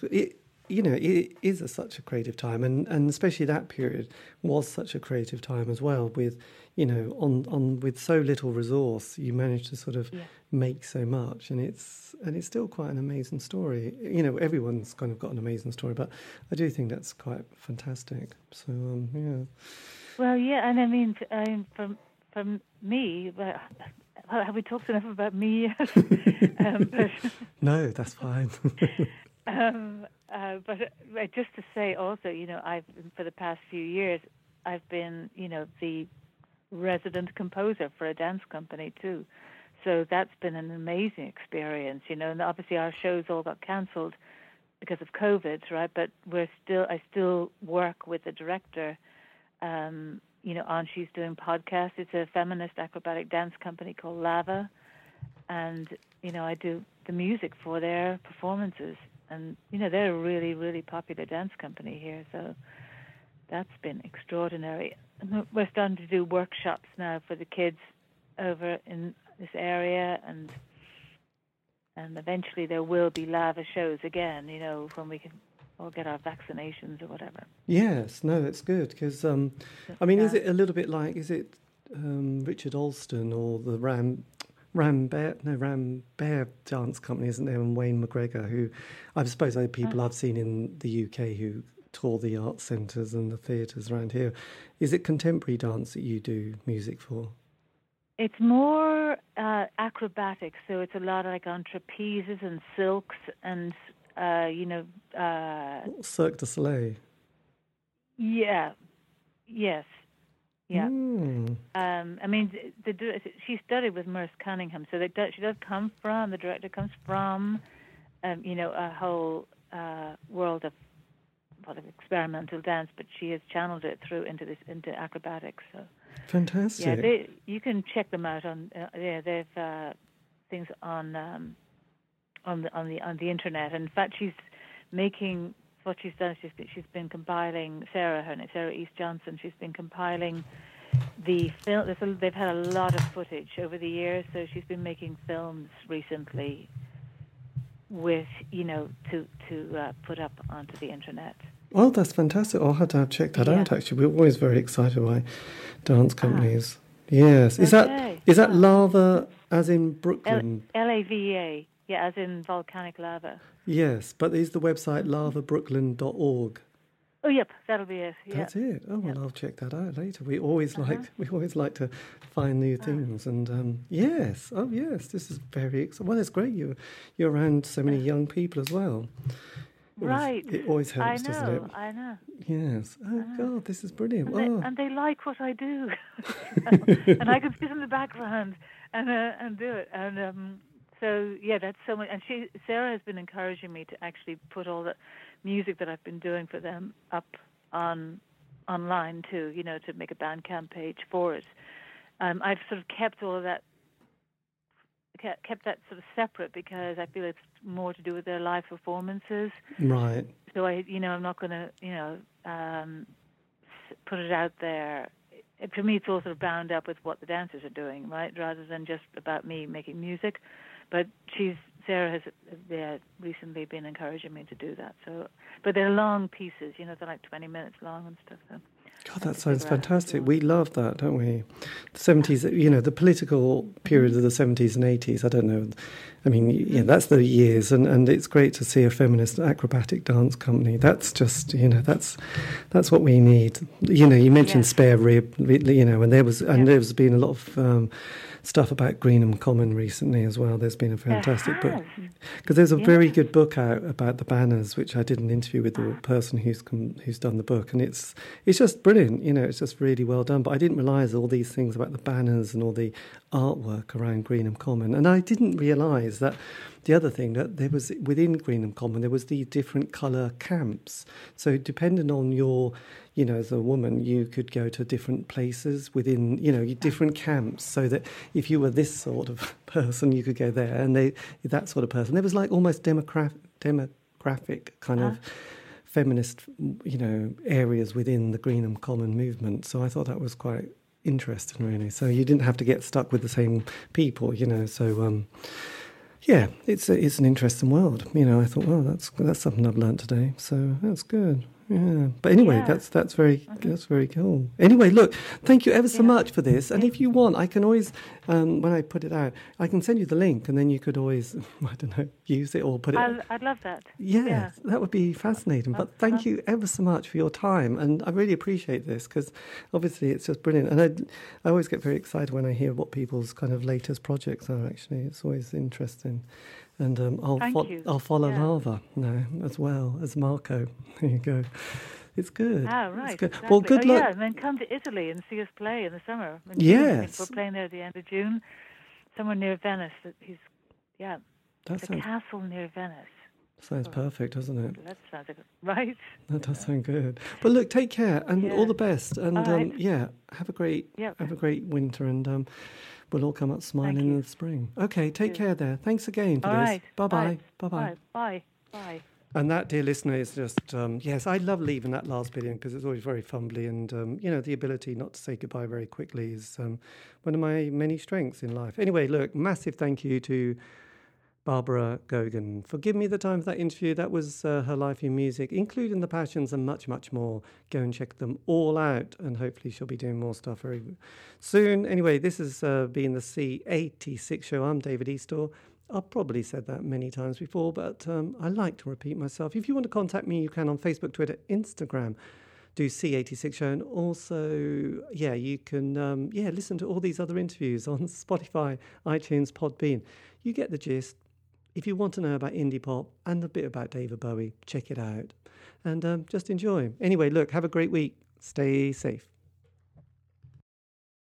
you know, it is such a creative time, and especially that period was such a creative time as well. With, you know, on with so little resource, you manage to sort of make so much, and it's still quite an amazing story. You know, everyone's kind of got an amazing story, but I do think that's quite fantastic. So yeah. Well, yeah, and I mean, from me, have we talked enough about me yet? No, that's fine. But just to say also, you know, I've, for the past few years, I've been, you know, the resident composer for a dance company too. So that's been an amazing experience, you know, and obviously our shows all got cancelled because of COVID, right? But I still work with the director, you know, on She's Doing Podcasts. It's a feminist acrobatic dance company called Lava. And, you know, I do the music for their performances. And, you know, they're a really, really popular dance company here. So that's been extraordinary. And we're starting to do workshops now for the kids over in this area, and eventually there will be Lava shows again, you know, when we can all get our vaccinations or whatever. Yes, no, that's good, because, I mean, is it a little bit like, is it Richard Alston or the Ram Bear Dance Company, isn't there, and Wayne McGregor, who I suppose are people I've seen in the UK who tour the art centres and the theatres around here. Is it contemporary dance that you do music for? It's more acrobatic, so it's a lot like on trapezes and silks and, you know... Cirque du Soleil. Yeah, yes, yeah. Mm. I mean, she studied with Merce Cunningham, so she does come from, the director comes from, you know, a whole world of well, experimental dance, but she has channeled it through into acrobatics. So. Fantastic. Yeah, you can check them out on. Yeah, they've things on the internet. And in fact, she's making what she's done. She's been compiling Sarah East Johnson. She's been compiling the film. They've had a lot of footage over the years, so she's been making films recently with, you know, to put up onto the internet. Oh, that's fantastic. I'll have to check that out, actually. We're always very excited by dance companies. Yes. Okay. Is that lava as in Brooklyn? LAVA, yeah, as in volcanic lava. Yes, but is the website lavabrooklyn.org? Oh, yep, that'll be it. Yep. That's it. Oh, well, I'll check that out later. We always like to find new things, and yes, this is very exciting. Well, it's great you're around so many young people as well. Right. It always helps, doesn't it? I know. Yes. Oh, God, this is brilliant. And they like what I do, and I can sit in the background and do it. And so yeah, that's so much. And Sarah has been encouraging me to actually put all the music that I've been doing for them up online too, you know, to make a Bandcamp page for it. I've sort of kept all of that, kept that sort of separate because I feel it's more to do with their live performances. Right. So I'm not going to, put it out there. For me, it's all sort of bound up with what the dancers are doing, right, rather than just about me making music. But Sarah has recently been encouraging me to do that. So, but they're long pieces, you know, they're like 20 minutes long and stuff. So. God, that sounds fantastic. We love that, don't we? The 70s, you know, the political period of the 70s and 80s, I don't know. I mean, yeah, that's the years, and it's great to see a feminist acrobatic dance company. That's just, you know, that's what we need. You know, you mentioned Spare Rib, you know, and there's been a lot of stuff about Greenham Common recently as well. There's been a fantastic book. Because there's a very good book out about the banners, which I did an interview with the person who's done the book, and it's just brilliant, you know, it's just really well done. But I didn't realise all these things about the banners and all the artwork around Greenham Common. And I didn't realise that the other thing, that there was within Greenham Common, there was the different colour camps. So depending on your, you know, as a woman, you could go to different places within, you know, different camps, so that if you were this sort of person, you could go there. And that sort of person, there was like almost demographic kind of feminist, you know, areas within the Greenham Common movement. So I thought that was quite interesting, really. So you didn't have to get stuck with the same people, you know. So, yeah, it's an interesting world. You know, I thought, well, that's something I've learned today. So that's good. Yeah. But anyway, that's very cool. Anyway, look, thank you ever so much for this. And if you want, I can always, when I put it out, I can send you the link, and then you could always, I don't know, use it or put it. I'd love that. Yeah, that would be fascinating. But thank you ever so much for your time. And I really appreciate this, because obviously it's just brilliant. And I always get very excited when I hear what people's kind of latest projects are, actually. It's always interesting. And I'll follow Lava now, as well as Marco. There you go. It's good. Ah, right. It's good. Exactly. Well, good luck. Yeah, and then come to Italy and see us play in the summer. In June. We're playing there at the end of June, somewhere near Venice. That's a castle near Venice. Sounds perfect, doesn't it? That sounds good. Right. That does sound good. But look, take care and all the best. And have a great winter, and we'll all come up smiling in the spring. Okay, take care there. Thanks again for this. Bye-bye. Bye-bye. Bye. Bye. And that, dear listener, is just, yes, I love leaving that last bit in, because it's always very fumbly, and, you know, the ability not to say goodbye very quickly is one of my many strengths in life. Anyway, look, massive thank you to Barbara Gogan. Forgive me the time for that interview. That was her life in music, including The Passions and much, much more. Go and check them all out, and hopefully she'll be doing more stuff very soon. Anyway, this has been the C86 show. I'm David Eastall. I've probably said that many times before, but I like to repeat myself. If you want to contact me, you can on Facebook, Twitter, Instagram. Do C86 show, and also, you can listen to all these other interviews on Spotify, iTunes, Podbean. You get the gist. If you want to know about indie pop and a bit about David Bowie, check it out. And just enjoy. Anyway, look, have a great week. Stay safe.